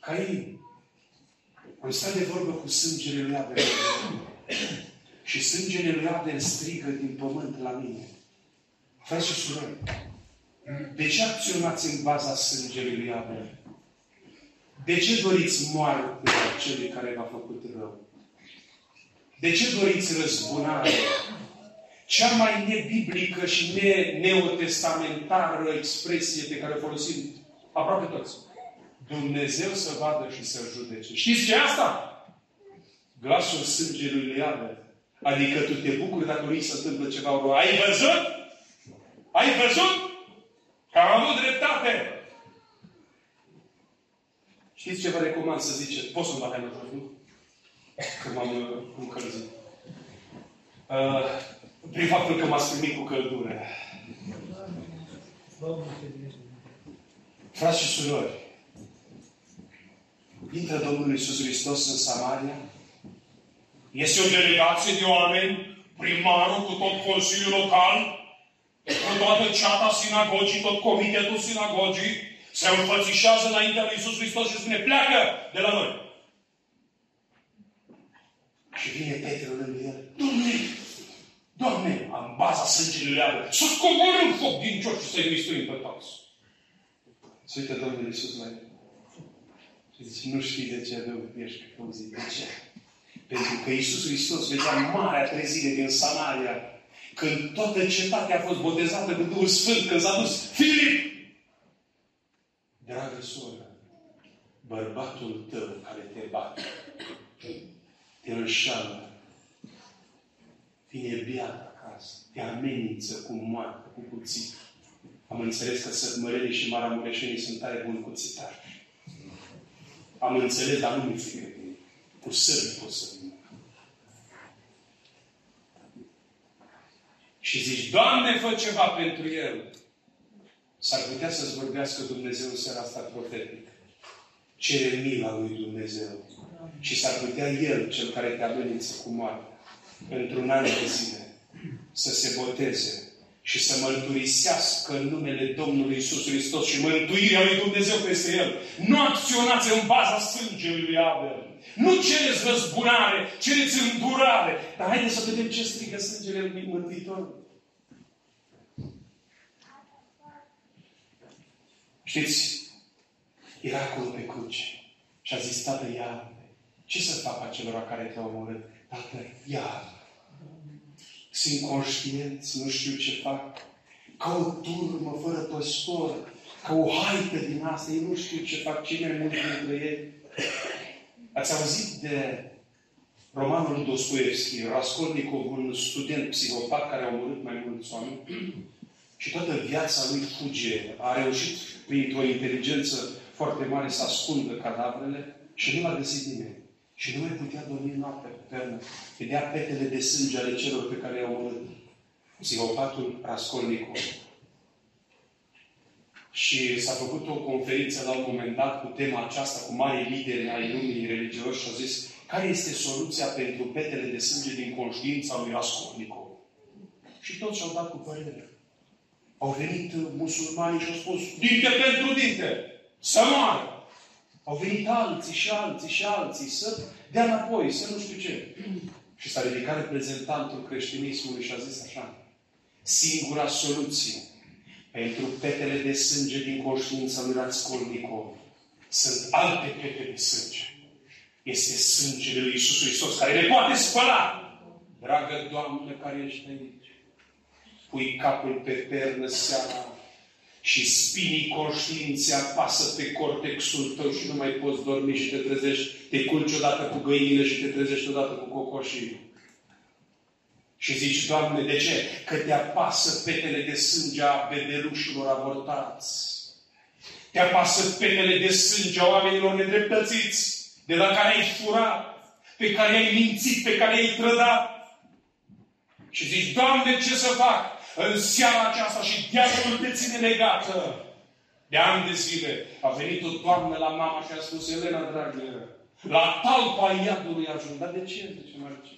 Cain, am stat de vorbă cu sângele lui Abel. Și sângele lui Abel strigă din pământ la mine. Frați și surori, de ce acționați în baza sângelui lui Abel? De ce doriți moartea celui care v-a făcut rău? De ce doriți răzbunare? Cea mai nebiblică și neotestamentară expresie pe care o folosim aproape toți. Dumnezeu să vadă și să judece. Știți ce asta? Glasul sângelui lui Abel. Adică tu te bucuri dacă nu îi se întâmplă ceva rău. Ai văzut? Ai văzut? Că am avut dreptate! Știți ce vă recomand să ziceți? Poți să-mi bate mător, nu? Că m-am încălzit. Prin faptul că m-ați primit cu căldură. Frați și surori, intră Domnul Iisus Hristos în Samaria. Este o delegație de oameni, primarul cu tot consiliul local, cu toată ceata sinagogii, tot comitetul sinagogii, se înfățișează înaintea lui Iisus Hristos și spune, pleacă de la noi. Și vine Petru lângă el. Doamne, am baza sângelui lui Abel. Să coborâm foc din cioci și să-i mistuim pe toți. Se uită Domnul Iisus la el. Și zice, nu știi de ce rău ești cum zic. De ce? Pentru că Iisus Hristos vedea marea trezire din Samaria, când toată cetatea a fost botezată cu Duhul Sfânt, când s-a dus Filip. Dragă soră, bărbatul tău care te bate, te înșală, vine beat acasă, te amenință cu moarte, cu cuțit. Am înțeles că sătmărenii și maramureșenii sunt tare buni cuțitari. Am înțeles, dar nu mi-e frică de ei. Cu sârbi pot să vină. Și zici, Doamne, fă ceva pentru el. S-ar putea să-ți vorbească Dumnezeu în seara asta profetic. Cere mila lui Dumnezeu. Și s-ar putea El, Cel care te amenință cu moarte, într-un an de zile, să se boteze și să mărturisească în numele Domnului Iisus Hristos și mântuirea lui Dumnezeu peste el. Nu acționați în baza sângelui lui Abel. Nu cereți răzbunare, cereți îndurare. Dar haideți să vedem ce strigă sângele lui Mântuitor. Știți? Era acolo pe cruce. Și a zis, Tată, iartă. Ce să fac acelora care te-au omorât? Tată, iartă. sunt conștienți, nu știu ce fac, ca o turmă fără păstor, ca o haită din asta, ei nu știu ce fac cei mai mulți dintre ei. Ați auzit de romanul lui Dostoevski, Raskolnikov, un student psihopat care a omorât mai mulți oameni și toată viața lui fuge. A reușit, printr-o inteligență foarte mare, să ascundă cadavrele și nu l-a găsit nimeni. Și nu mai putea dormi noaptea pe pernă. Vedea petele de sânge ale celor pe care i-au omorât. Psihopatul Raskolnikov. Și s-a făcut o conferință la un moment dat cu tema aceasta, cu mari lideri ai lumii religioși și a zis: care este soluția pentru petele de sânge din conștiința lui Raskolnikov? Și toți și-au dat cu părere. Au venit musulmani și au spus: dinte pentru dinte! Să moară! Au venit alții și alții și alții să dea înapoi, să nu știu ce. Și s-a ridicat reprezentantul creștinismului și a zis așa: singura soluție pentru petele de sânge din conștiința lui Raskolnikov sunt alte pete de sânge. Este sângele lui Iisus Hristos care ne poate spăla. Dragă Doamnă care ești aici, pui capul pe pernă seara și spinii conștiinței apasă pe cortexul tău și nu mai poți dormi și te trezești, te culci odată cu găinile și te trezești odată cu cocoșii. Și zici: Doamne, de ce? Că te apasă petele de sânge a bebelușilor avortați. Te apasă petele de sânge a oamenilor nedreptățiți, de la care ai furat, pe care ai mințit, pe care ai trădat. Și zici: Doamne, ce să fac? În seara aceasta și diavolul te ține legată. De ani de zile a venit o doamnă la mama și a spus: Elena, dragă, la talpa iadului ajung. Dar de ce? Zice mare cică.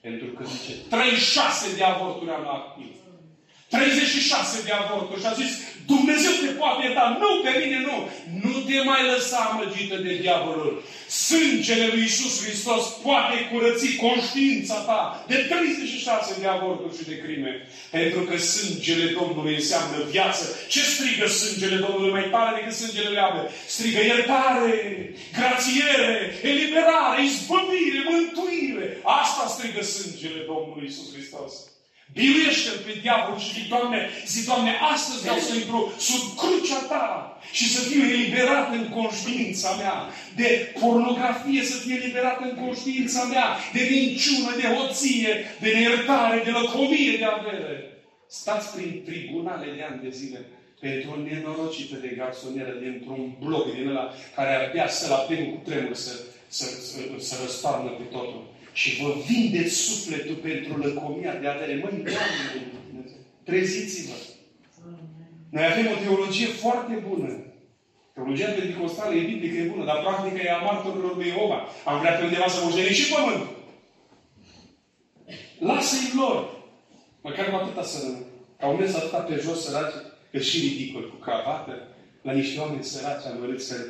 Pentru că, zice, 36 de avorturi am activ. 36 de avorturi. Și a zis: Dumnezeu te poate da. Nu, pe mine nu. Nu te mai lăsa amăgită de diavolul. Sângele lui Iisus Hristos poate curăți conștiința ta de 36 de avorturi și de crime. Pentru că sângele Domnului înseamnă viață. Ce strigă sângele Domnului mai tare decât sângele leabă? Strigă iertare, grațiere, eliberare, izbăvire, mântuire. Asta strigă sângele Domnului Iisus Hristos. Biruiește-l pe diavol și zi, Doamne, astăzi vreau să intru sub crucea ta și să fiu eliberat în conștiința mea. De pornografie să fiu eliberat în conștiința mea. De minciună, de hoție, de neiertare, de lăcomie, de avere. Stați prin tribunale de ani de zile pentru o nenorocită de garsoneră dintr-un bloc din ăla care abia stă la plenul cu tremur să răstoarnă pe totul. Și vă vindeți sufletul pentru lăcomia de adere. Măi, Doamne, treziți-vă! Noi avem o teologie foarte bună. Teologia pentecostală e biblică, e bună, dar practica e a martorilor lui Iehova. Am vrea pe undeva să moșteni și pământ. Lasă-i lor! Măcar cu atâta să... Ca un mers atâta pe jos, săraci, că și ridicol, cu cravată, la niște oameni săraci, am văzut că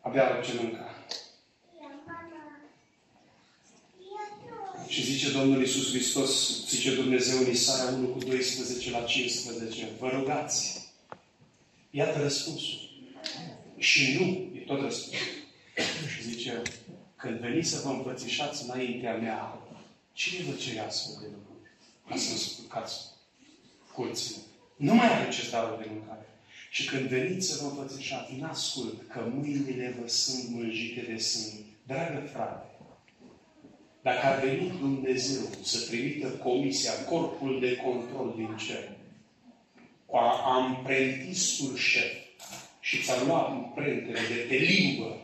abia au ce mânca. Și zice Domnul Iisus Hristos, zice Dumnezeu în Isaia 1:12-15, vă rugați. Iată răspunsul. Și nu, e tot răspunsul. Și zice, când veniți să vă înfățișați înaintea mea, cine vă cere astfel de lucruri? Ca să însuplucați curțile. Nu mai aveți darul de mâncare. Și când veniți să vă înfățișați, n-ascult că mâinile vă sunt mânjite de sânge. Dragă frate, dacă a venit Dumnezeu să trimită comisia, corpul de control din cer, cu amprentistul șef și ți-a luat amprentele de pe limbă,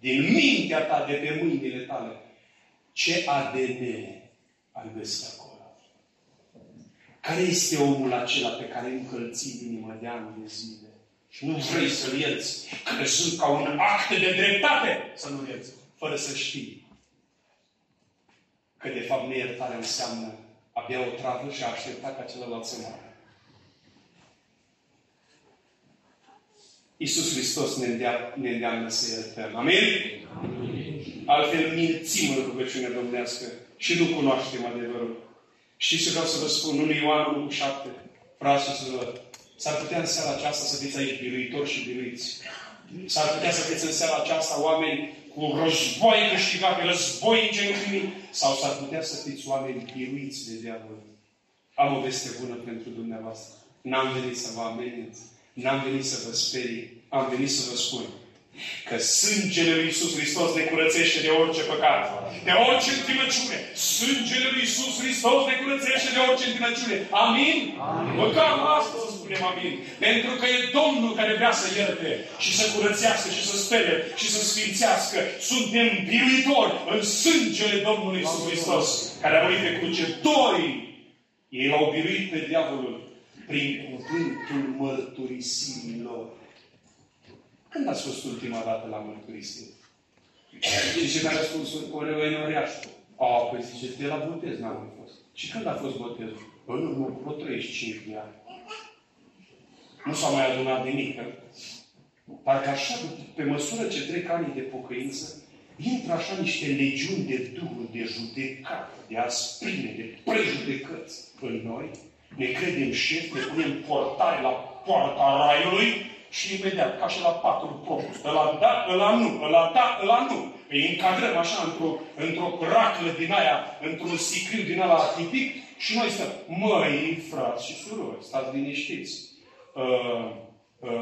din mintea ta, de pe mâinile tale, ce ADN ai găsit acolo? Care este omul acela pe care încă îl ții în inimă de ani de zile? Și nu vrei să-l ierți, crezând ca un act de dreptate să nu-l ierți, fără să știi că, de fapt, neiertarea înseamnă abia o travă și a aștepta ca celălalt să moară. Iisus Hristos ne îndeamnă să iertăm. Amin? Amin. Altfel, mințim în rugăciunea domnească și nu cunoaștem adevărul. Știți, vreau să vă spun, 1 Ioan 1:7, frații și surori, s-ar putea în seara aceasta să fiți aici biruitori și biruiți. S-ar putea să veți în seara aceasta oameni cu război câștigate, război genului, sau s-ar putea să fiți oameni biruiți de diavol. Am o veste bună pentru dumneavoastră. N-am venit să vă ameninț, n-am venit să vă sperii, am venit să vă spun că sângele lui Iisus Hristos ne curățește de orice păcat, de orice întinăciune. Sângele lui Iisus Hristos ne curățește de orice întinăciune. Amin? Amin. Măcar astăzi spunem amin. Pentru că e Domnul care vrea să ierte și să curățească și să spere și să sfințească. Suntem biruitori în sângele Domnului Iisus Hristos, care a murit pe cruce. Ei l-au biruit pe diavolul prin cuvântul mărturisirii lor. Când ați fost ultima dată la mărturisire? Și ce mi-a răspuns Oreoenoreașcu? Păi zice, de la botez n-am fost. Și când a fost botezul? În urmă cu 35 de ani. Nu s-a mai adunat nimic. Parcă așa, pe măsură ce trec anii de pocăință, intră așa niște legiuni de duhuri, de judecată, de asprime, de prejudecăți în noi. Ne credem șef, ne punem portare la poarta raiului, și imediat, ca și la patul propus. Ăla da, ăla nu, ăla da, ăla nu. Îi încadrăm așa într-o raclă din aia, într-un sicriu din ala tipic și noi stăm. Măi, frați și surori, stați liniștiți.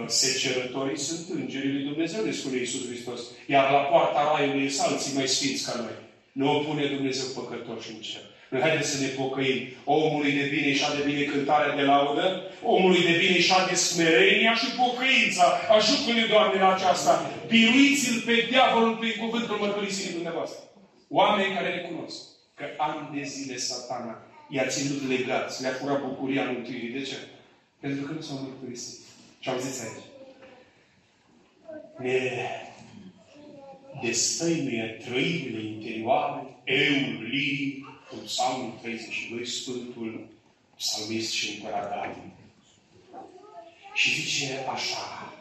Secerătorii sunt îngerii lui Dumnezeu, le spune Iisus Hristos. Iar la poarta raiului sunt alții mai sfinți ca noi. Ne opune Dumnezeu păcătoși în cer. Noi haideți să ne pocăim. Omului de bine și-a de binecântarea de laudă, omului de bine și-a de smerenia și pocăința. Ajută-ne, Doamne, la aceasta. Biruiți-l pe diavolul prin cuvântul mărturisirii dumneavoastră. Oameni care recunosc că ani de zile satana i-a ținut legați, le-a curat bucuria mântuirii. De ce? Pentru că nu s-au mărturisit. Și-au zis aici. Ne destăinuie trăirile interioare, eulii, în Psalmul 32, Sfântul Psalmist și Împărat David. Și zice așa,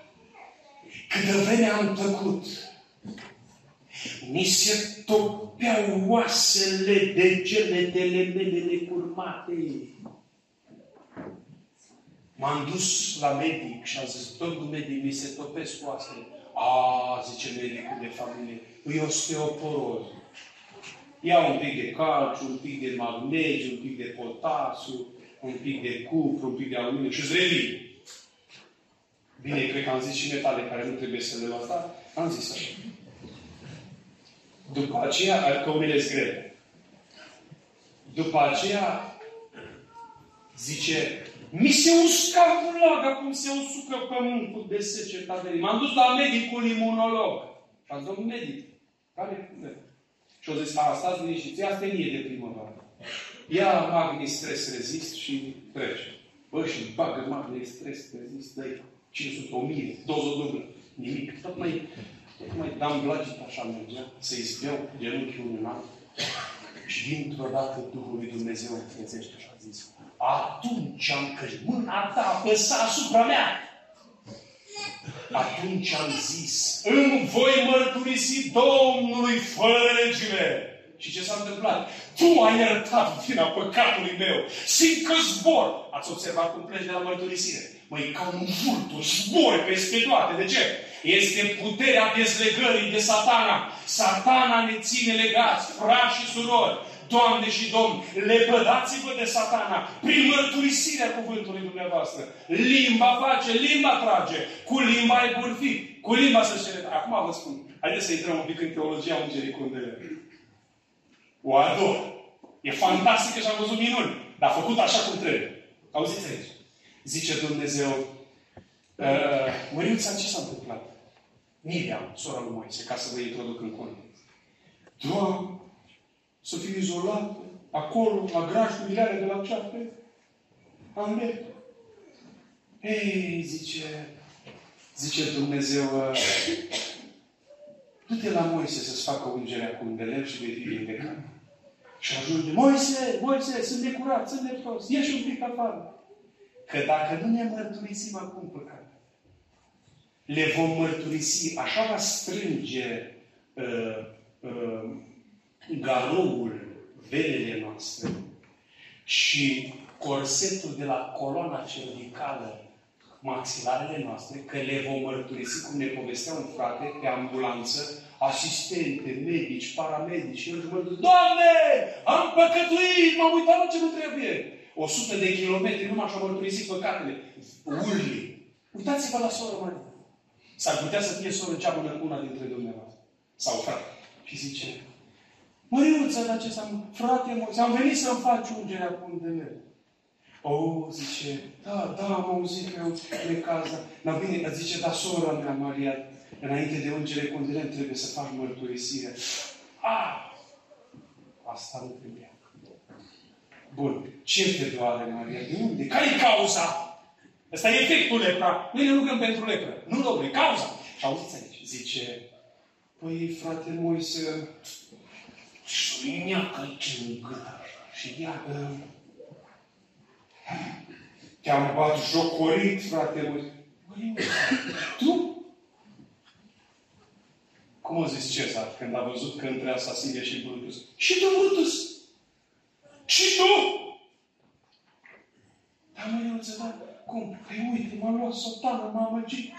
câtă vreme am tăcut, mi se topeau oasele, degetele mele necurmate. M-am dus la medic și am zis, domnul medic, mi se topesc oasele. Zice medicul de familie, îi osteoporoză. Ia un pic de calciu, un pic de magneziu, un pic de potasiu, un pic de cupru, un pic de aluminiu și îți revii. Bine, cred că am zis și metale care nu trebuie să le luați, dar am zis așa. După aceea, că unele-s grele. După aceea, zice, mi se usca vlaga cum se usucă pământul de seceta de limba. M-am dus la medicul imunolog. Și am zis, domnul medic, care e? Și-au zis, stați liniștiți, ia astenie de primăvară. Ia magni-stres rezist și trece. Și bagă magni-stres rezist, dă-i 500, 1000, doză dublă. Nimic. Tot mai dam blagit așa mergea, să-i zbeau genunchiul în alt. Și dintr-o dată Duhul lui Dumnezeu înțelegește și a zis, atunci am căzut mâna ta apăsa asupra mea. Atunci am zis, îmi voi mărturisi Domnului fără legile. Și ce s-a întâmplat? Tu ai iertat vina păcatului meu. Simt că zbor. Ați observat cum pleci de la mărturisire. Ca un vultur, zbori peste toate. De ce? Este puterea dezlegării de satana. Satana ne ține legați, frați și surori. Doamne și Domni, lepădați-vă de satana prin mărturisirea cuvântului dumneavoastră. Limba face, limba trage. Cu limba ai vorbi. Cu limba să se... Acum vă spun. Haideți să intrăm un pic în teologia Îngerii Cundele. O ador. E fantastică și am văzut minuni. Dar făcut așa cum trebuie. Auziți aici. Zice Dumnezeu, Măriuța, ce s-a întâmplat? Miriam, sora lui Moise, ca să vă introduc în context. Doamne, să fiu izolat, acolo, la grajdul ileare de la ceapă, am mers. Ei, zice Dumnezeu, du-te la Moise să-ți facă ungerea cu umbelel și vei fi vindecat. Și ajunge, Moise, sunt necurat, sunt nefros, ieși un pic afară. Că dacă nu ne mărturisim acum păcate, le vom mărturisi, așa va strânge garogul, velele noastre și corsetul de la coloana cervicală maxilarele noastre, că le vom mărturisi, cum ne povestea un frate, pe ambulanță, asistente, medici, paramedici, și eu își mă duc, Doamne, am păcătuit, m-am uitat la ce nu trebuie. 100 de kilometri, numai și-au mărturisit păcatele. Urli. Uitați-vă la soră Maria. S-ar putea să fie soră cea bună, una dintre dumneavoastră. Sau frate. Și zice, Măriuță, dar ce s-am... Frate, am venit să-mi faci ungerea cu undele. O, zice, da, am auzit că eu de casa. La bine, zice, da, sora mea, Maria, înainte de ungere cu undele, trebuie să faci mărturisire. Asta nu trebuia. Bun. Ce te doare, Maria? De unde? Care-i cauza? Ăsta e efectul lepra. Noi ne rugăm pentru lepră. Nu, domnule, cauza. Și auziți aici. Zice, păi, frate Moise, șuineacă aici în gât așa. Și ia, te-am bat jocorit, frate Moise. Băi, tu? Cum a zis Cezar când a văzut că între Asasilia și Brutus? Și tu, Brutus? Și tu? Dar mă înțeleg. Cum? Păi uite, m-a luat sotană, m-a amăgit.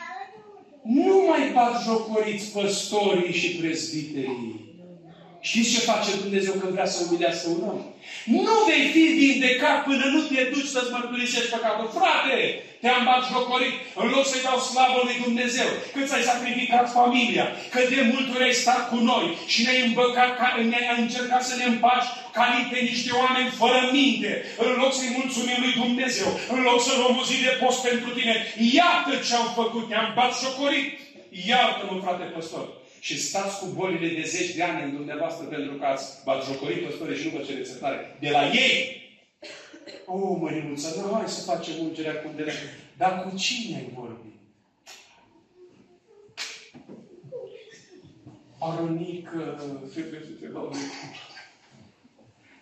Nu mai batjocoriți păstorii și prezbiterii. Știți ce face Dumnezeu când vrea să umilească un om? Nu vei fi vindecat până nu te duci să-ți mărturisești păcatul. Frate, te-am batjocorit în loc să-i dau slavă lui Dumnezeu. Că ți-ai sacrificat familia, că de mult ori ai stat cu noi și ne-ai îmbăcat, ne-ai încercat să ne împaci ca pe niște oameni fără minte. În loc să-i mulțumim lui Dumnezeu, în loc să luăm o zi de post pentru tine. Iată ce-am făcut, te-am batjocorit. Iartă-mă, frate păstor. Și stați cu bolile de 10 de ani în dumneavoastră pentru că ați batjocorit păstore și nu vă cereți iertare. De la ei! O, Măriuță, nu hai să facem ungerea cu undele. Dar cu cine ai vorbit? Aronică, febrește, doamne.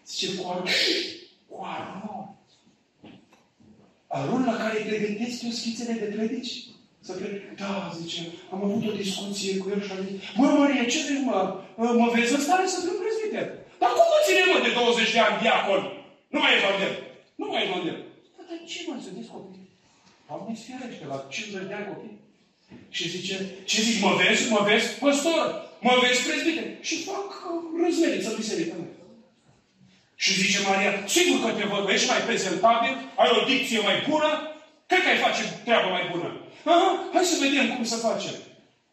Zice, cu Aron. Aron la care te gândești tu schițele de predici? Da, zice, am avut o discuție cu el și a zis, mă, Maria, ce zici, mă vezi în stare să fiu prezbiter? Dar cum mă ține, mă, de 20 de ani diacon? Nu mai e vandel. Nu mai e vandel. Dar ce, mă, să zici copii? Am misfirește la 50 de ani copii. Și zice, ce zici, mă vezi păstor, mă vezi prezbiter. Și fac râzmeniță biserică. Și zice Maria, sigur că te văd, ești mai prezentabil, ai o dicție mai bună, cred că ai face treaba mai bună. Hai să vedem cum să facem.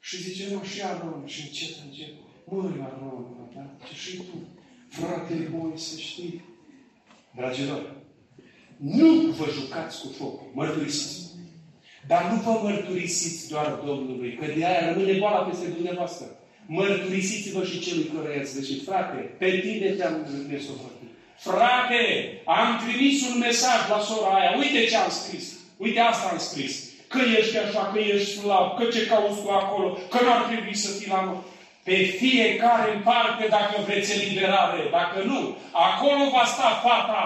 Și zice, nu, și Aron, și încet. Măi, Aron, da? Ce și tu, fratele voi, să știi. Dragilor, nu vă jucați cu focul, mărturisiți. Dar nu vă mărturisiți doar Domnului, că de aia rămâne boala peste dumneavoastră. Mărturisiți-vă și celui care i-ați greșit. Frate, pe tine te-am nesofătit. Frate, am trimis un mesaj la sora aia. Uite ce am scris. Uite asta am scris. Că ești așa, că ești slab, că ce cauți tu acolo, că n-ar trebui să fii la noi. Pe fiecare în parte, dacă vreți eliberare, dacă nu, acolo va sta fata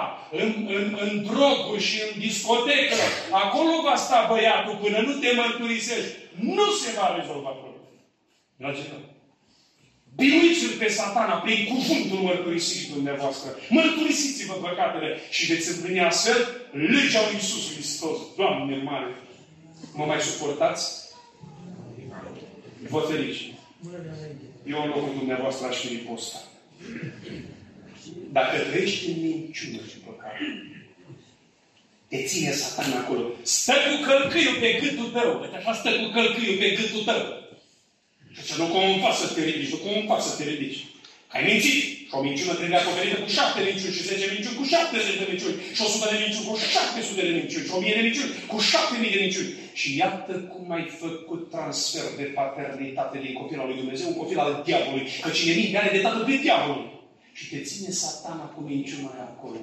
în droguri și în discotecă, acolo va sta băiatul până nu te mărturisești. Nu se va rezolva problema. Dragilor, biruiți-l pe Satana prin cuvântul mărturisirii dumneavoastră. Mărturisiți-vă păcatele și veți împlini astfel legea lui Iisus Hristos. Doamne mare! Mă mai suportați? Vă ferici. Eu în locul dumneavoastră aș fi impostat. Dacă trăiești în minciună și păcat, te ține Satan acolo. Stă cu călcâiul pe gâtul tău. Uite așa, stă cu călcâiul pe gâtul tău. Și nu cumva să te ridici, nu cumva să te ridici. Ai mințit. Și o minciună trebuie acoperită cu 7 minciuni, și 10 minciuni, cu 70 de minciuni, și 100 de minciuni, cu 700 de minciuni, și 1000 de minciuni, cu 7000 de minciuni. Și iată cum ai făcut transfer de paternitate din copilul lui Dumnezeu în copilul al diavolului. Că cine minte are de tatăl pe diavolul. Și te ține Satana cu minciuna acolo.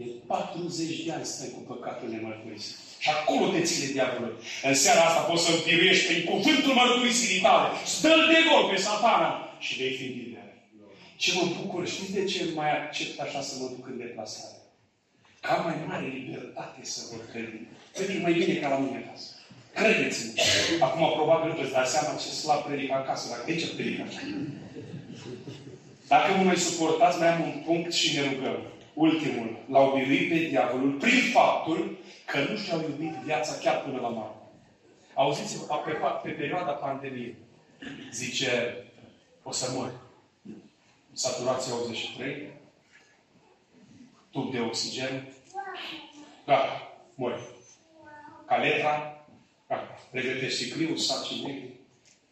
De 40 de ani stai cu păcatul nemărturisit. Și acolo te ține diavolul. În seara asta poți să împiruiești prin cuvântul mărturisirii tale. Stă-l de gol pe Satana și vei fi liber. Ce mă bucur, știți de ce mai accept așa să mă duc în deplasare? Ca mai mare libertate să vă credin. Pentru mai bine ca la mine acasă. Credeți-mă. Acum probabil că îți dați seama ce slab predic acasă, dacă e ce predic așa. Dacă mă mai suportați, mai am un punct și ne rugăm. ultimul, l-au biruit pe diavolul prin faptul că nu și-au iubit viața chiar până la moarte. Auziți-vă, pe perioada pandemiei, zice, o să mori. Saturație 83, tub de oxigen, gata, mori. Caletra, gata, pregătești sicriul, saci negru,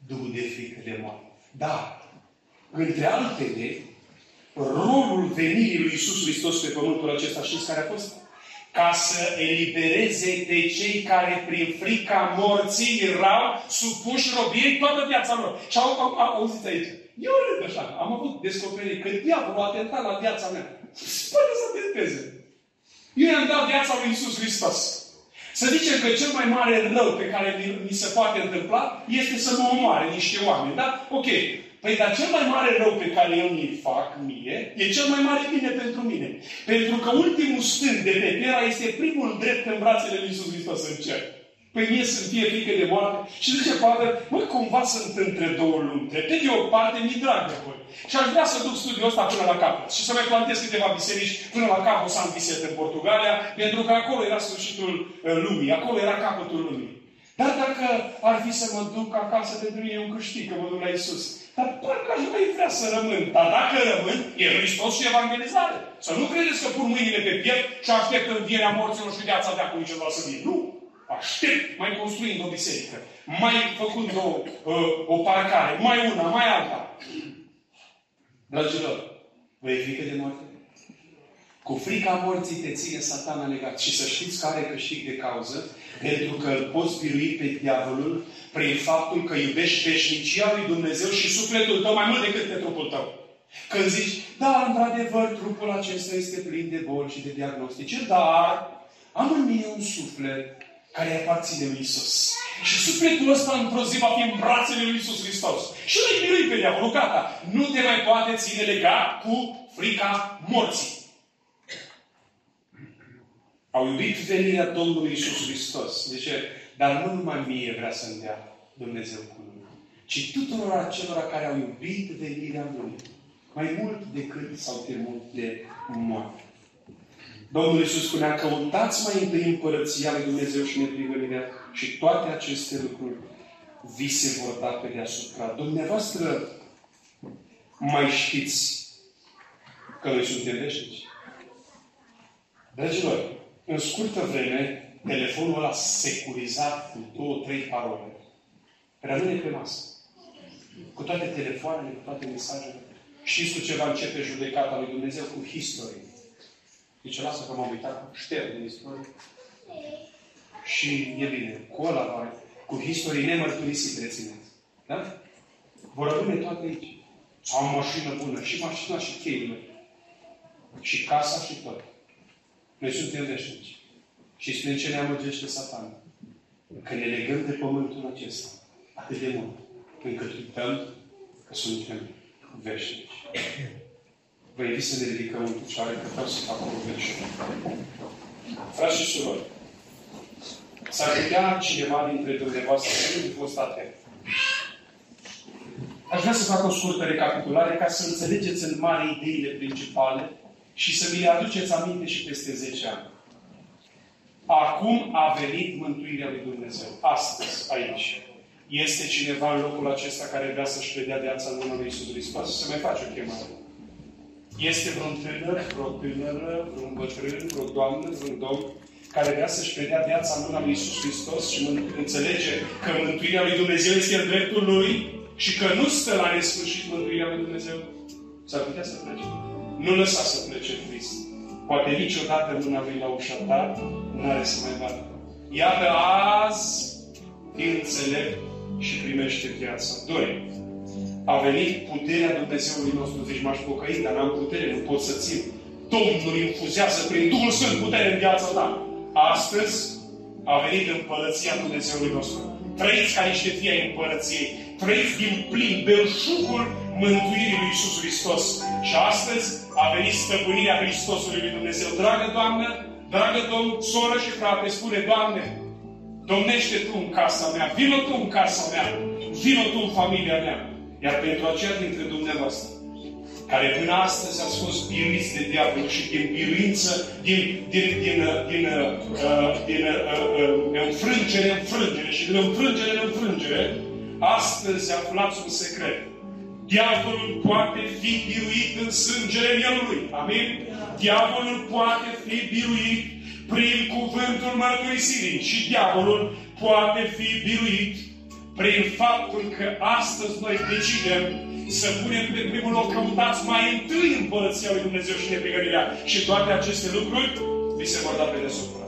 duhul de frică de moarte. Da, între altele, rolul venirii lui Iisus Hristos pe pământul acesta, știți care a fost? Ca să elibereze pe cei care prin frica morții erau supuși robiei toată viața lor. Și auziți aici. Eu râd așa. Am avut descoperire că diavolul a tentat la viața mea. Poate să tenteze. Eu i-am dat viața lui Iisus Hristos. Să zicem că cel mai mare rău pe care mi se poate întâmpla este să mă omoare niște oameni. Da? Ok. Păi, dar cel mai mare rău pe care eu mi-l fac mie, e cel mai mare bine pentru mine. Pentru că ultimul stâlp de pe Terra este primul drept în brațele lui Iisus Hristos în cer. Păi mie să-mi fie frică de moarte. Și zice Pavel, măi, cumva sunt între două lumi. Pe de o parte, mi-i drag de voi. Și aș vrea să duc studiul ăsta până la capăt. Și să mai plantez câteva biserici până la capăt San Vizet în Portugalia, pentru că acolo era sfârșitul lumii, acolo era capătul lumii. Dar dacă ar fi să mă duc acasă, pentru mine e un câștig, că mă duc la Iisus. Dar parcă aș mai vrea să rămân. Dar dacă rămân, e Hristos și evangelizare. Să nu credeți că pun mâinile pe piept și aștept învierea morților și viața de acum ceva să vin. Nu! Aștept, mai construind o biserică, mai făcând o parcare, mai una, mai alta. Dragilor, vă e frică de moarte? Cu frica morții te ține satana legat. Și să știți că are câștig de cauză, pentru că îl poți birui pe diavolul prin faptul că iubești veșnicia lui Dumnezeu și sufletul tău mai mult decât pe trupul tău. Când zici, da, într-adevăr, trupul acesta este plin de boli și de diagnostice, dar am în mine un suflet care îi aparține lui Iisus. Și sufletul ăsta într-o zi va fi în brațele lui Iisus Hristos. Și îl birui pe diavolul, gata. Nu te mai poate ține legat cu frica morții. Au iubit venirea Domnului Iisus Hristos. Zice, dar nu numai mie vrea să-mi dea Dumnezeu cu mine, ci tuturor acelora care au iubit venirea Lui. Mai mult decât s-au temut de moarte. Domnul Iisus spunea, căutați mai întâi împărăția lui Dumnezeu și neprihănirea și toate aceste lucruri vi se vor da pe deasupra. Dumneavoastră mai știți că noi suntem veșnici? Dragilor, în scurtă vreme, telefonul ăla securizat cu 2-3 parole rămâne pe masă. Cu toate telefoanele, cu toate mesajele. Știți cu ce va începe judecata lui Dumnezeu? Cu istorie. Deci, lasă că m-am uitat, șterg din istorie. Și e bine. Cu ăla va, cu istorie nemărturisit rețineți. Da? Vor rămâne toate aici. Sau am mașină bună. Și mașina și cheile. Și casa și tot. Noi suntem veșnici. Și spune ce ne amăgește satana. Că ne legăm de pământul acesta atât de mult, încât uităm că suntem veșnici. Vă invit să ne ridicăm în picioare, că vreau să fac o rugăciune. Frați și surori, s-ar putea cineva dintre dumneavoastră să nu fi fost atent. Aș vrea să fac o scurtă recapitulare ca să înțelegeți în mare ideile principale și să vi le aduceți aminte și peste 10 ani. Acum a venit mântuirea lui Dumnezeu. Astăzi, aici. Este cineva în locul acesta care vrea să-și predea viața în numele lui Iisus Hristos? Să mai faci o chemare. Este vreun tânăr, vreo tânără, vreun bătrân, vreo doamnă, vreun domn care vrea să-și predea viața în numele lui Iisus Hristos și înțelege că mântuirea lui Dumnezeu este în dreptul lui și că nu stă la nesfârșit mântuirea lui Dumnezeu? S-ar putea să plece. Nu lăsa să plece trist. Poate niciodată mâna lui la ușa ta nu are să mai bată. Iată azi, fii înțelept și primește viața. 2. A venit puterea Dumnezeului nostru. Zici, m-aș pocăi, dar n-am putere, nu pot să țin. Domnul infuzează prin Duhul Sfânt putere în viața ta. Astăzi a venit împărăția Dumnezeului nostru. Trăiți ca niște fii ai împărăției. Trăiți din plin belșugul mântuirii lui Iisus Hristos. Și astăzi a venit stăpânirea Hristosului lui Dumnezeu. Dragă Doamnă, dragă Domn, soră și frate, spune, Doamne, domnește Tu în casa mea, vină Tu în casa mea, vină Tu în familia mea. Iar pentru aceia dintre dumneavoastră, care până astăzi ați fost biruiți de diavolul și din biruință, din înfrângere în înfrângere și din înfrângere în înfrângere, astăzi aflați un secret. Diavolul poate fi biruit în sângele Mielului. Amin? Diavolul poate fi biruit prin cuvântul mărturisirii și diavolul poate fi biruit prin faptul că astăzi noi decidem să punem pe primul loc, căutați mai întâi împărăția lui Dumnezeu și nepregărirea. Și toate aceste lucruri vi se vor da pe deasupra.